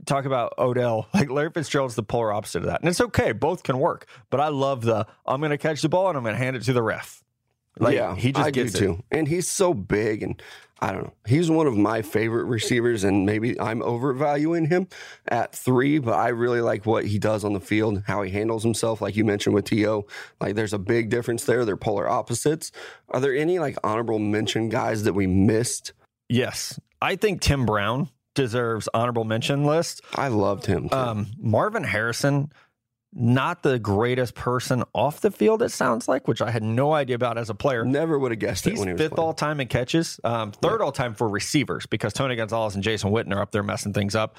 talk about Odell. Like, Larry Fitzgerald's the polar opposite of that. And it's okay. Both can work. But I love the, I'm going to catch the ball and I'm going to hand it to the ref. Like, yeah, he just gets it. Too. And he's so big. And I don't know. He's one of my favorite receivers. And maybe I'm overvaluing him at 3. But I really like what he does on the field, how he handles himself. Like you mentioned with T.O., like, there's a big difference there. They're polar opposites. Are there any, like, honorable mention guys that we missed? Yes. I think Tim Brown deserves honorable mention list. I loved him. Marvin Harrison. Not the greatest person off the field, it sounds like, which I had no idea about as a player. Never would have guessed it when he was fifth all-time in catches, third all-time for receivers, because Tony Gonzalez and Jason Witten are up there messing things up.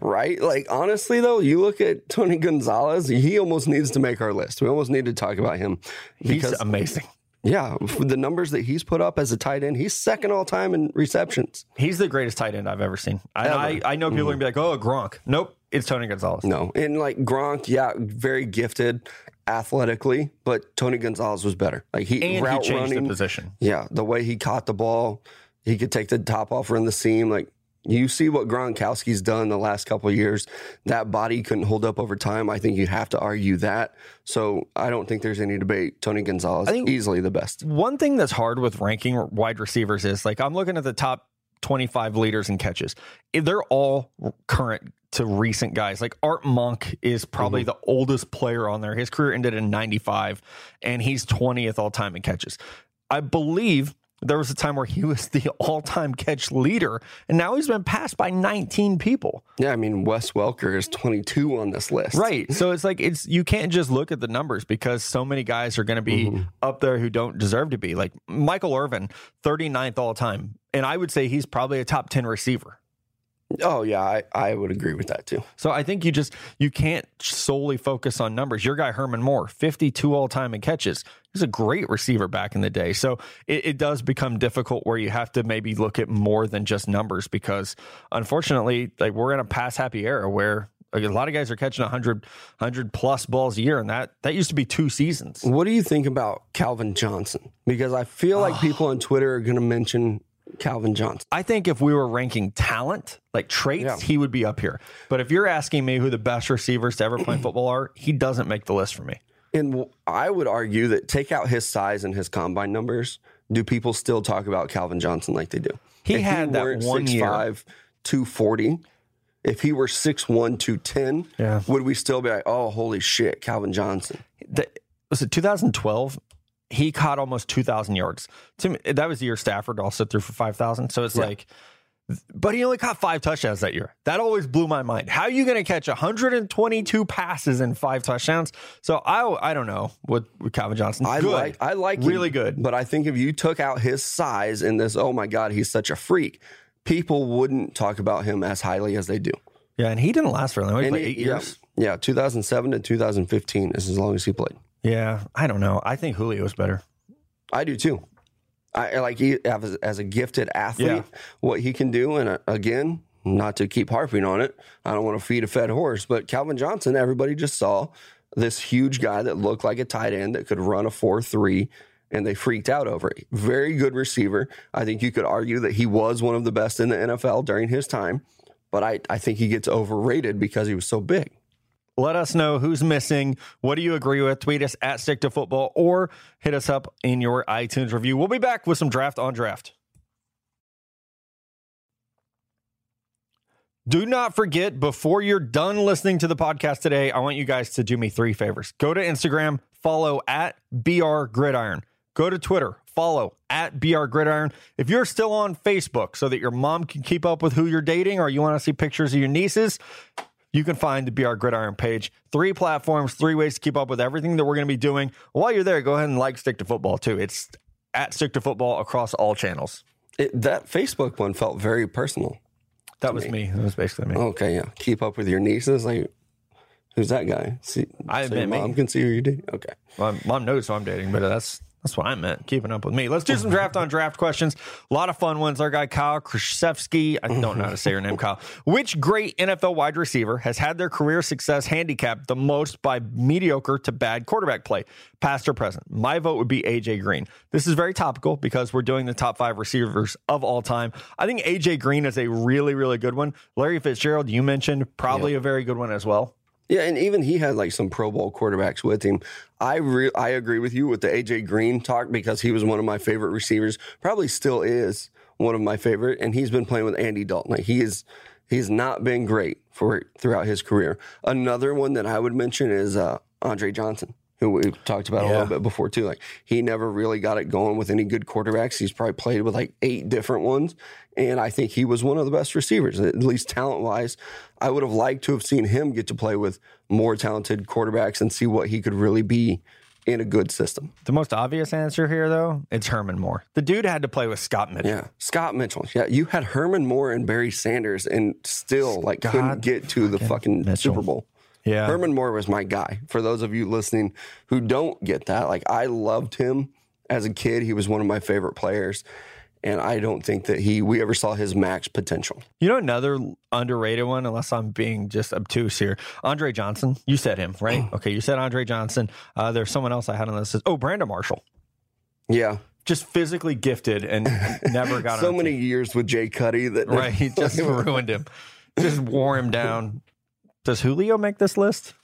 Right? Like, honestly, though, you look at Tony Gonzalez, he almost needs to make our list. We almost need to talk about him. He's amazing. Yeah, the numbers that he's put up as a tight end, he's second all-time in receptions. He's the greatest tight end I've ever seen. I know people are going to be like, oh, Gronk. Nope. It's Tony Gonzalez. No. And like Gronk, yeah, very gifted athletically, but Tony Gonzalez was better. Like he changed running, the position. Yeah. The way he caught the ball, he could take the top off, run the seam. Like you see what Gronkowski's done the last couple of years. That body couldn't hold up over time. I think you have to argue that. So I don't think there's any debate. Tony Gonzalez, easily the best. One thing that's hard with ranking wide receivers is like I'm looking at the top 25 leaders in catches. They're all current to recent guys. Like Art Monk is probably the oldest player on there. His career ended in 95 and he's 20th all time in catches. I believe there was a time where he was the all time catch leader and now he's been passed by 19 people. Yeah. I mean, Wes Welker is 22 on this list. Right. So it's like, you can't just look at the numbers because so many guys are going to be up there who don't deserve to be. Like Michael Irvin, 39th all time. And I would say he's probably a top 10 receiver. Oh, yeah, I would agree with that, too. So I think you can't solely focus on numbers. Your guy, Herman Moore, 52 all-time in catches. He's a great receiver back in the day. So it does become difficult where you have to maybe look at more than just numbers because, unfortunately, like we're in a pass-happy era where a lot of guys are catching 100-plus balls a year, and that used to be 2 seasons. What do you think about Calvin Johnson? Because I feel like people on Twitter are going to mention Calvin Johnson. I think if we were ranking talent, like traits, he would be up here. But if you're asking me who the best receivers to ever play football are, he doesn't make the list for me. And I would argue that take out his size and his combine numbers, do people still talk about Calvin Johnson like they do? He had that 1 year. 240. If he were 6'1", 210, would we still be like, oh, holy shit, Calvin Johnson? Was it 2012? He caught almost 2,000 yards. To me, that was the year Stafford also threw for 5,000. So it's like, but he only caught 5 touchdowns that year. That always blew my mind. How are you going to catch 122 passes and 5 touchdowns? So I don't know with Calvin Johnson. I like him, really good. But I think if you took out his size in this, oh my God, he's such a freak, people wouldn't talk about him as highly as they do. Yeah, and he didn't last for long. He played 8 years. Yeah, 2007 to 2015 is as long as he played. Yeah, I don't know. I think Julio's better. I do too. I like he as a gifted athlete, what he can do. And again, not to keep harping on it, I don't want to feed a fed horse, but Calvin Johnson, everybody just saw this huge guy that looked like a tight end that could run a 4.3, and they freaked out over it. Very good receiver. I think you could argue that he was one of the best in the NFL during his time, but I think he gets overrated because he was so big. Let us know who's missing. What do you agree with? Tweet us at Stick to Football or hit us up in your iTunes review. We'll be back with some Draft on Draft. Do not forget, before you're done listening to the podcast today, I want you guys to do me three favors. Go to Instagram, follow at BR Gridiron. Go to Twitter, follow at BR Gridiron. If you're still on Facebook so that your mom can keep up with who you're dating or you want to see pictures of your nieces, you can find the BR Gridiron page. Three platforms, three ways to keep up with everything that we're going to be doing. While you're there, go ahead and like Stick to Football too. It's at Stick to Football across all channels. That Facebook one felt very personal. That was me. That was basically me. Okay, yeah. Keep up with your nieces. Like, who's that guy? See, I admit me. Mom can see who you date. Okay. My mom knows who I'm dating, but that's what I meant. Keeping up with me. Let's do some draft on draft questions. A lot of fun ones. Our guy Kyle Krzyzewski. I don't know how to say your name, Kyle. Which great NFL wide receiver has had their career success handicapped the most by mediocre to bad quarterback play, past or present? My vote would be AJ Green. This is very topical because we're doing the top five receivers of all time. I think AJ Green is a really, really good one. Larry Fitzgerald, you mentioned, probably a very good one as well. Yeah, and even he had like some Pro Bowl quarterbacks with him. I agree with you with the A.J. Green talk because he was one of my favorite receivers, probably still is one of my favorite, and he's been playing with Andy Dalton. Like he's not been great throughout his career. Another one that I would mention is Andre Johnson, who we talked about a little bit before too. Like he never really got it going with any good quarterbacks. He's probably played with like 8 different ones, and I think he was one of the best receivers, at least talent-wise. I would have liked to have seen him get to play with more talented quarterbacks and see what he could really be in a good system. The most obvious answer here, though, it's Herman Moore. The dude had to play with Scott Mitchell. Yeah, Scott Mitchell. Yeah, you had Herman Moore and Barry Sanders and still like couldn't get to the fucking Super Bowl. Yeah, Herman Moore was my guy. For those of you listening who don't get that, like I loved him as a kid. He was one of my favorite players. And I don't think that we ever saw his max potential. You know, another underrated one, unless I'm being just obtuse here. Andre Johnson. You said him, right? Okay, you said Andre Johnson. There's someone else I had on this. Brandon Marshall. Yeah. Just physically gifted and never got so many years with Jay Cutty that... Right, he just ruined him. Just wore him down. Does Julio make this list?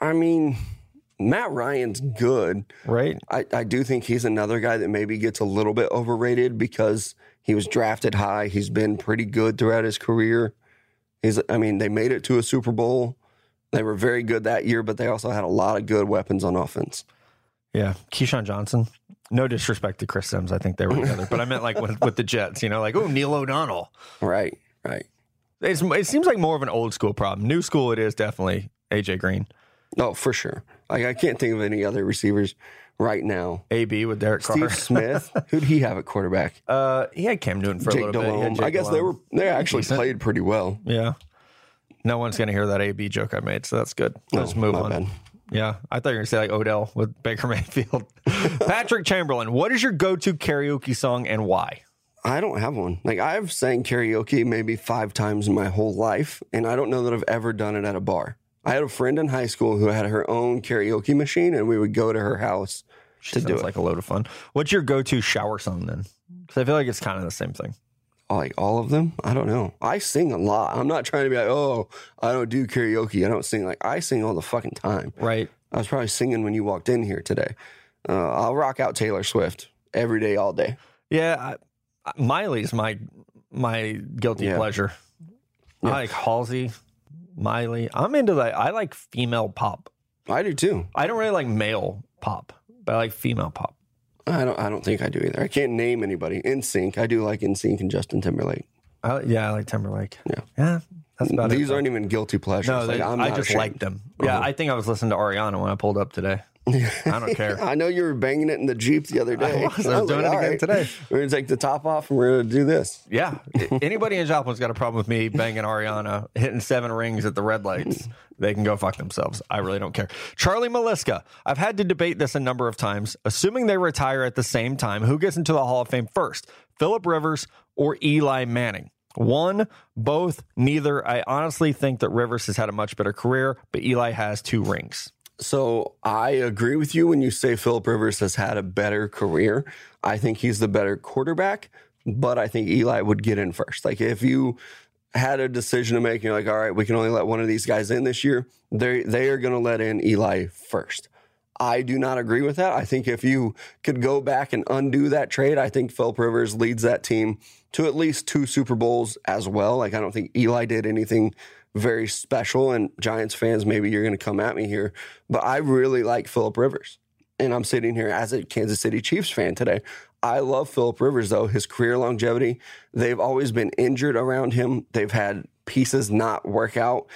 I mean... Matt Ryan's good. Right. I do think he's another guy that maybe gets a little bit overrated because he was drafted high. He's been pretty good throughout his career. They made it to a Super Bowl. They were very good that year, but they also had a lot of good weapons on offense. Yeah. Keyshawn Johnson. No disrespect to Chris Sims. I think they were together. But I meant like with the Jets, you know, like, oh, Neil O'Donnell. Right, right. It seems like more of an old school problem. New school it is definitely A.J. Green. Oh, for sure. Like, I can't think of any other receivers right now. AB with Derek Carr. Steve Smith. Who'd he have at quarterback? He had Cam Newton for a little bit. I guess they actually played pretty well. Yeah. No one's going to hear that AB joke I made, so that's good. Let's move on. Bad. Yeah. I thought you were going to say like Odell with Baker Mayfield. Patrick Chamberlain, what is your go-to karaoke song and why? I don't have one. Like, I've sang karaoke maybe 5 times in my whole life, and I don't know that I've ever done it at a bar. I had a friend in high school who had her own karaoke machine, and we would go to her house to do it. Sounds like a load of fun. What's your go-to shower song then? Because I feel like it's kind of the same thing. Like all of them? I don't know. I sing a lot. I'm not trying to be like, oh, I don't do karaoke. I don't sing. Like, I sing all the fucking time. Right. I was probably singing when you walked in here today. I'll rock out Taylor Swift every day, all day. Yeah. Miley's my guilty pleasure. Yeah. I like Halsey. Miley. I'm into that. I like female pop. I do too. I don't really like male pop, but I like female pop. I don't think I do either. I can't name anybody. NSYNC. I do like NSYNC and Justin Timberlake. I like Timberlake. Yeah. That's about These aren't even guilty pleasures. No, like, I just like them. Yeah, I think I was listening to Ariana when I pulled up today. I don't care. I know you were banging it in the Jeep the other day. I was doing it again today. We're going to take the top off and we're going to do this. Yeah. Anybody in Joplin's got a problem with me banging Ariana, hitting 7 rings at the red lights, they can go fuck themselves. I really don't care. Charlie Meliska. I've had to debate this a number of times. Assuming they retire at the same time, who gets into the Hall of Fame first? Phillip Rivers or Eli Manning? One, both, neither. I honestly think that Rivers has had a much better career, but Eli has 2 rings. So I agree with you when you say Phillip Rivers has had a better career. I think he's the better quarterback, but I think Eli would get in first. Like if you had a decision to make, and you're like, all right, we can only let one of these guys in this year. They are going to let in Eli first. I do not agree with that. I think if you could go back and undo that trade, I think Philip Rivers leads that team to at least 2 Super Bowls as well. Like, I don't think Eli did anything very special. And Giants fans, maybe you're going to come at me here, but I really like Philip Rivers. And I'm sitting here as a Kansas City Chiefs fan today. I love Philip Rivers, though. His career longevity, they've always been injured around him. They've had pieces not work out.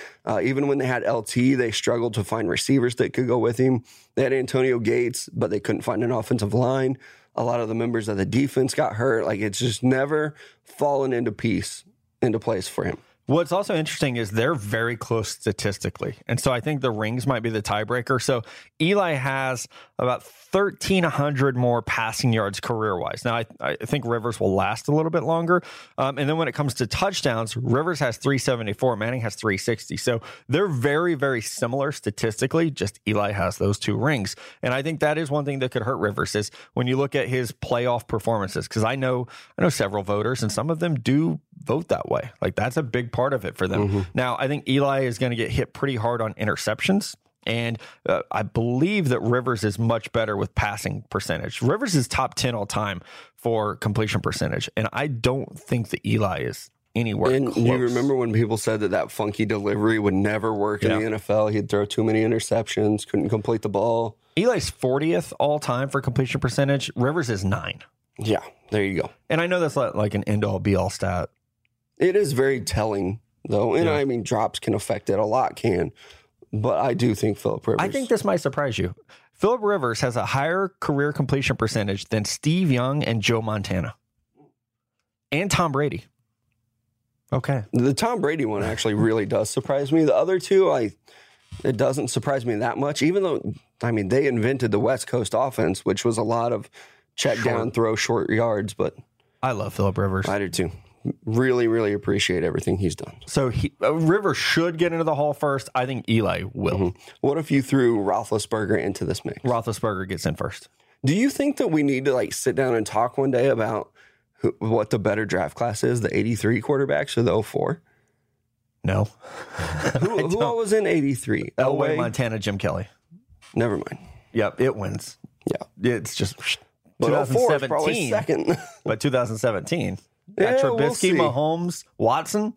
Even when they had LT, they struggled to find receivers that could go with him. They had Antonio Gates, but they couldn't find an offensive line. A lot of the members of the defense got hurt. Like, it's just never fallen into place for him. What's also interesting is they're very close statistically. And so I think the rings might be the tiebreaker. So Eli has about 1,300 more passing yards career-wise. Now, I think Rivers will last a little bit longer. And then when it comes to touchdowns, Rivers has 374, Manning has 360. So they're very, very similar statistically, just Eli has those 2 rings. And I think that is one thing that could hurt Rivers is when you look at his playoff performances, because I know several voters, and some of them do vote that way. Like, that's a big part of it for them. Mm-hmm. Now, I think Eli is going to get hit pretty hard on interceptions. And I believe that Rivers is much better with passing percentage. Rivers is top 10 all time for completion percentage. And I don't think that Eli is anywhere and close. You remember when people said that funky delivery would never work in the NFL? He'd throw too many interceptions, couldn't complete the ball. Eli's 40th all time for completion percentage. Rivers is 9. Yeah, there you go. And I know that's not like an end-all, be-all stat. It is very telling, though. And I mean, drops can affect it. A lot can. But I do think Philip Rivers. I think this might surprise you. Philip Rivers has a higher career completion percentage than Steve Young and Joe Montana. And Tom Brady. Okay. The Tom Brady one actually really does surprise me. The other two, it doesn't surprise me that much. Even though, I mean, they invented the West Coast offense, which was a lot of check down, throw, short yards. But I love Philip Rivers. I do too. Really, really appreciate everything he's done. So Rivers should get into the Hall first. I think Eli will. Mm-hmm. What if you threw Roethlisberger into this mix? Roethlisberger gets in first. Do you think that we need to sit down and talk one day about what the better draft class is, the 83 quarterbacks or the 04? No. Who all was in 83? Elway, Montana, Jim Kelly. Never mind. Yep, it wins. Yeah. It's just 2017. Is probably second. But 2017... Trubisky, we'll Mahomes, Watson.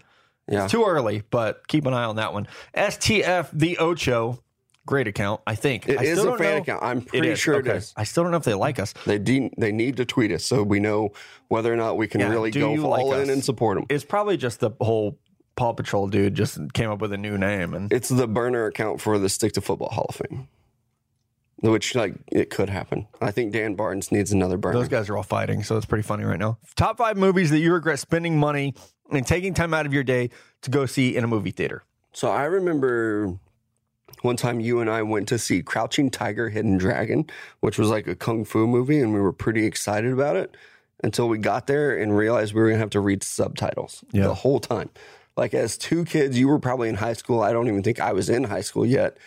Yeah. It's too early, but keep an eye on that one. STF The Ocho, great account, I think. It is a fan account. I'm pretty sure it is. I still don't know if they like us. They need to tweet us so we know whether or not we can really go all in and support them. It's probably just the whole Paw Patrol dude just came up with a new name. And it's the burner account for the Stick to Football Hall of Fame, which it could happen. I think Dan Barnes needs another burner. Those guys are all fighting, so it's pretty funny right now. Top 5 movies that you regret spending money and taking time out of your day to go see in a movie theater. So I remember one time you and I went to see Crouching Tiger, Hidden Dragon, which was like a kung fu movie, and we were pretty excited about it until we got there and realized we were going to have to read subtitles the whole time. Like, as 2 kids, you were probably in high school. I don't even think I was in high school yet.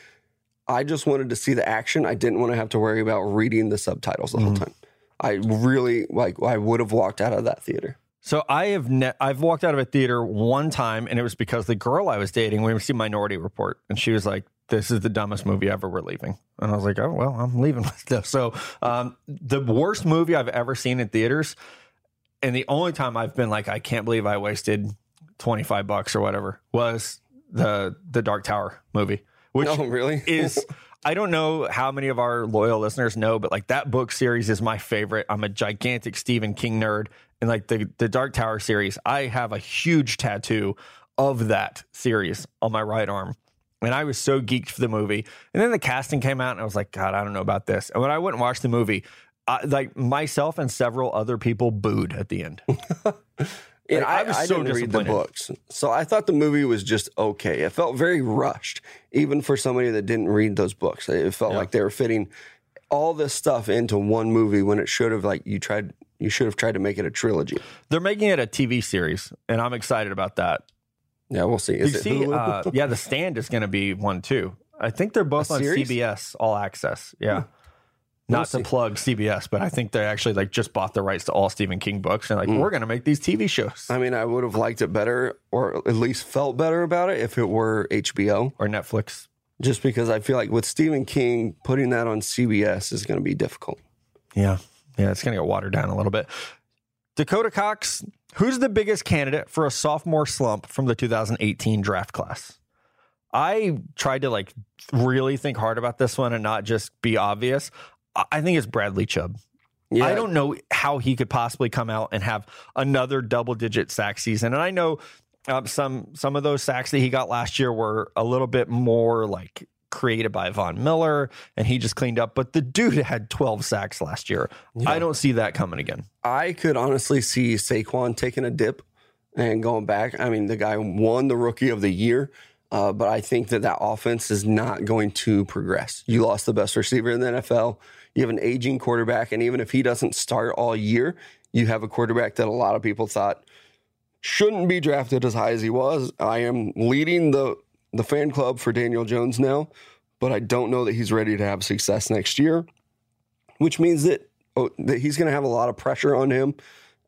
I just wanted to see the action. I didn't want to have to worry about reading the subtitles the whole time. I really, I would have walked out of that theater. So I've walked out of a theater one time, and it was because the girl I was dating, we received Minority Report, and she was like, "This is the dumbest movie ever, we're leaving." And I was like, "Oh, well, I'm leaving with this." So the worst movie I've ever seen in theaters, and the only time I've been like, I can't believe I wasted $25 or whatever, was the Dark Tower movie. Which really is, I don't know how many of our loyal listeners know, but that book series is my favorite. I'm a gigantic Stephen King nerd. And the Dark Tower series, I have a huge tattoo of that series on my right arm. And I was so geeked for the movie. And then the casting came out and I was like, God, I don't know about this. And when I went and watched the movie, myself and several other people booed at the end. And I didn't read the books, so I thought the movie was just okay. It felt very rushed, even for somebody that didn't read those books. It felt like they were fitting all this stuff into one movie when it should have, you should have tried to make it a trilogy. They're making it a TV series, and I'm excited about that. Yeah, we'll see. The Stand is going to be one too. I think they're both on CBS All Access. Yeah. Not to plug CBS, but I think they actually just bought the rights to all Stephen King books and we're going to make these TV shows. I mean, I would have liked it better or at least felt better about it if it were HBO. Or Netflix. just because I feel like with Stephen King, putting that on CBS is going to be difficult. Yeah. Yeah, it's going to get watered down a little bit. Dakota Cox, who's the biggest candidate for a sophomore slump from the 2018 draft class? I tried to like really think hard about this one and not just be obvious. I think it's Bradley Chubb. Yeah. I don't know how he could possibly come out and have another double-digit sack season. And I know some of those sacks that he got last year were a little bit more like created by Von Miller, and he just cleaned up. But the dude had 12 sacks last year. Yeah. I don't see that coming again. I could honestly see Saquon taking a dip and going back. I mean, the guy won the Rookie of the Year. But I think that offense is not going to progress. You lost the best receiver in the NFL. You have an aging quarterback. And even if he doesn't start all year, you have a quarterback that a lot of people thought shouldn't be drafted as high as he was. I am leading the fan club for Daniel Jones now, but I don't know that he's ready to have success next year, which means that he's going to have a lot of pressure on him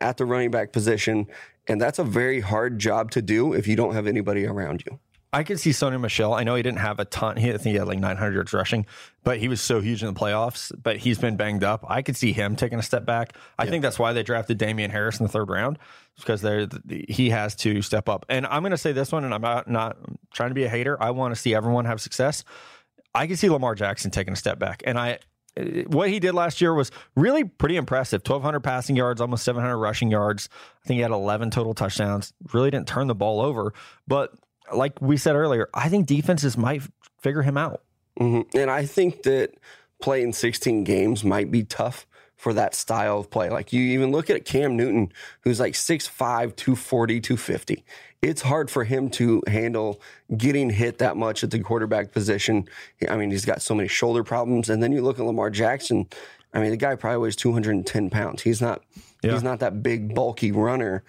at the running back position. And that's a very hard job to do if you don't have anybody around you. I could see Sony Michel. I know he didn't have a ton. I think he had like 900 yards rushing, but he was so huge in the playoffs. But he's been banged up. I could see him taking a step back. I think that's why they drafted Damian Harris in the third round, because he has to step up. And I'm going to say this one, and I'm not trying to be a hater. I want to see everyone have success. I could see Lamar Jackson taking a step back. And what he did last year was really pretty impressive. 1,200 passing yards, almost 700 rushing yards. I think he had 11 total touchdowns. Really didn't turn the ball over. But like we said earlier, I think defenses might figure him out. Mm-hmm. And I think that playing 16 games might be tough for that style of play. Like you even look at Cam Newton, who's like 6'5", 240, 250. It's hard for him to handle getting hit that much at the quarterback position. I mean, he's got so many shoulder problems. And then you look at Lamar Jackson. I mean, the guy probably weighs 210 pounds. He's not that big, bulky runner.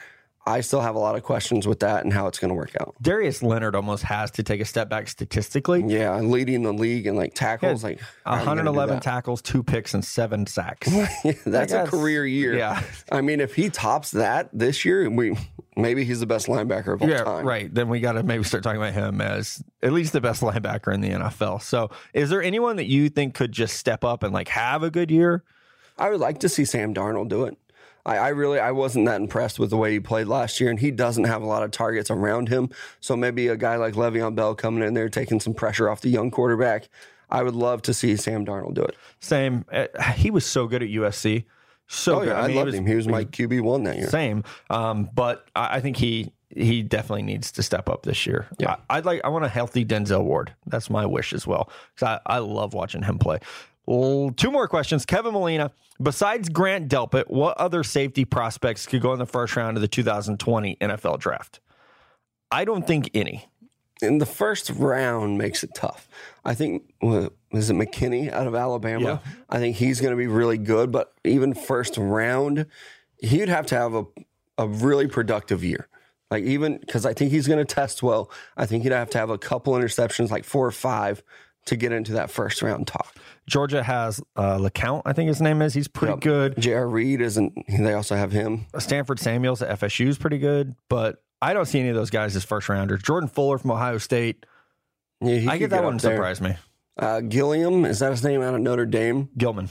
I still have a lot of questions with that and how it's going to work out. Darius Leonard almost has to take a step back statistically. Yeah, leading the league in like tackles, like 111 tackles, 2 picks, and 7 sacks. Yeah, that's a career year. Yeah, I mean, if he tops that this year, maybe he's the best linebacker of all time. Right. Then we got to maybe start talking about him as at least the best linebacker in the NFL. So, is there anyone that you think could just step up and like have a good year? I would like to see Sam Darnold do it. I wasn't that impressed with the way he played last year, and he doesn't have a lot of targets around him. So maybe a guy like Le'Veon Bell coming in there, taking some pressure off the young quarterback. I would love to see Sam Darnold do it. Same. He was so good at USC. So good. I mean, I loved him. He was my QB1 that year. Same. But I think he definitely needs to step up this year. Yeah. I want a healthy Denzel Ward. That's my wish as well, because I love watching him play. 2 more questions. Kevin Molina, besides Grant Delpit, what other safety prospects could go in the first round of the 2020 NFL draft? I don't think any. And the first round makes it tough. I think, is it McKinney out of Alabama? Yeah. I think he's going to be really good, but even first round, he'd have to have a really productive year. Like even, because I think he's going to test well. I think he'd have to have a couple interceptions, like 4 or 5, to get into that first round talk. Georgia has LeCount, I think his name is. He's pretty good. J.R. Reed isn't. They also have him. Stanford Samuels at FSU is pretty good, but I don't see any of those guys as first rounders. Jordan Fuller from Ohio State. Yeah, I get that one surprised me. Gilliam, is that his name out of Notre Dame? Gilman,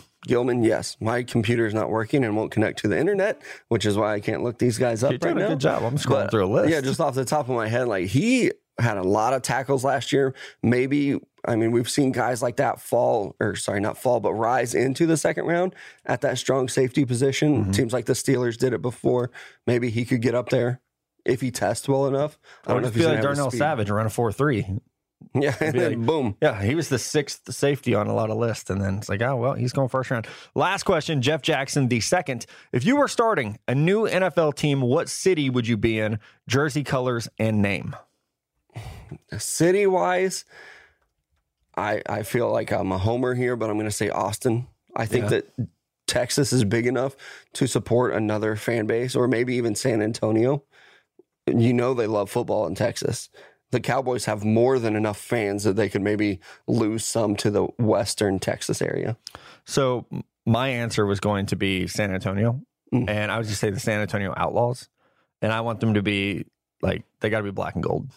yes. My computer is not working and won't connect to the internet, which is why I can't look these guys up right now. You're doing a good job. I'm scrolling through a list. Yeah, just off the top of my head, like he had a lot of tackles last year. Maybe, I mean, we've seen guys like that not fall, but rise into the second round at that strong safety position. Mm-hmm. Seems like the Steelers did it before. Maybe he could get up there if he tests well enough. I don't know if he's like Darnell Savage run a 4.3. Yeah, and then like, boom. Yeah, he was the 6th safety on a lot of lists, and then it's like, oh, well, he's going first round. Last question, Jeff Jackson, the second. If you were starting a new NFL team, what city would you be in? Jersey colors and name. City-wise, I feel like I'm a homer here, but I'm going to say Austin. I think that Texas is big enough to support another fan base, or maybe even San Antonio. You know they love football in Texas. The Cowboys have more than enough fans that they could maybe lose some to the western Texas area. So my answer was going to be San Antonio, and I would just say the San Antonio Outlaws, and I want them to be, like, they got to be black and gold.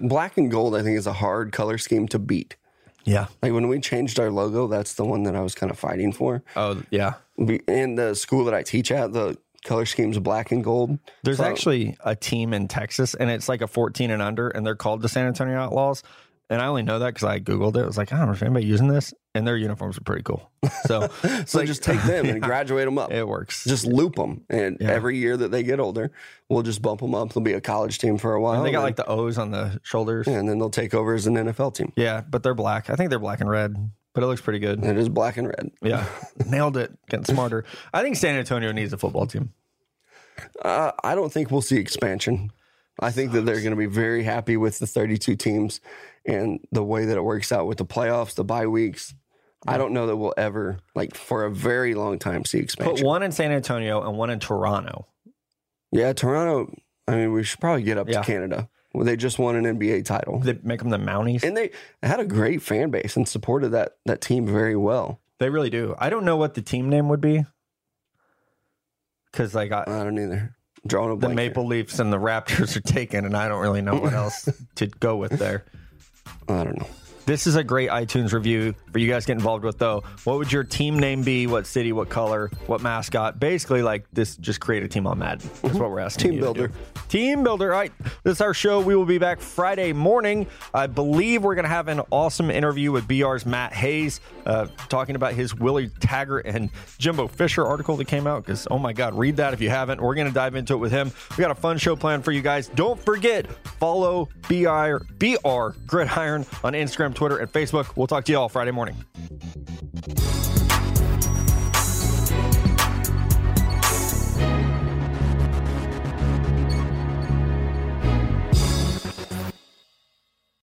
Black and gold, I think, is a hard color scheme to beat. Yeah. Like, when we changed our logo, that's the one that I was kind of fighting for. Oh, yeah. In the school that I teach at, the color scheme's black and gold. There's actually a team in Texas, and it's like a 14 and under, and they're called the San Antonio Outlaws. And I only know that because I Googled it. I was like, I don't know if anybody using this. And their uniforms are pretty cool. So, so just take them and graduate them up. It works. Just loop them. And every year that they get older, we'll just bump them up. They'll be a college team for a while. And they got like the O's on the shoulders. Yeah, and then they'll take over as an NFL team. Yeah, but they're black. I think they're black and red, but it looks pretty good. It is black and red. Yeah. Nailed it. Getting smarter. I think San Antonio needs a football team. I don't think we'll see expansion. I think that they're going to be very happy with the 32 teams and the way that it works out with the playoffs, the bye weeks. I don't know that we'll ever, like, for a very long time, see expansion. Put one in San Antonio and one in Toronto. Yeah, Toronto, I mean, we should probably get up to Canada. Well, they just won an NBA title. They make them the Mounties. And they had a great fan base and supported that team very well. They really do. I don't know what the team name would be. Because, like, I don't either. Drawing a blank. The Maple Leafs and the Raptors are taken, and I don't really know what else to go with there. I don't know. This is a great iTunes review for you guys to get involved with, though. What would your team name be? What city? What color? What mascot? Basically, like, this, just create a team on Madden. That's what we're asking. Team builder. Team builder. All right. This is our show. We will be back Friday morning. I believe we're going to have an awesome interview with BR's Matt Hayes, talking about his Willie Taggart and Jimbo Fisher article that came out. Because, oh my God, read that if you haven't. We're going to dive into it with him. We got a fun show planned for you guys. Don't forget, follow BR Gridiron on Instagram, Twitter, and Facebook. We'll talk to you all Friday morning.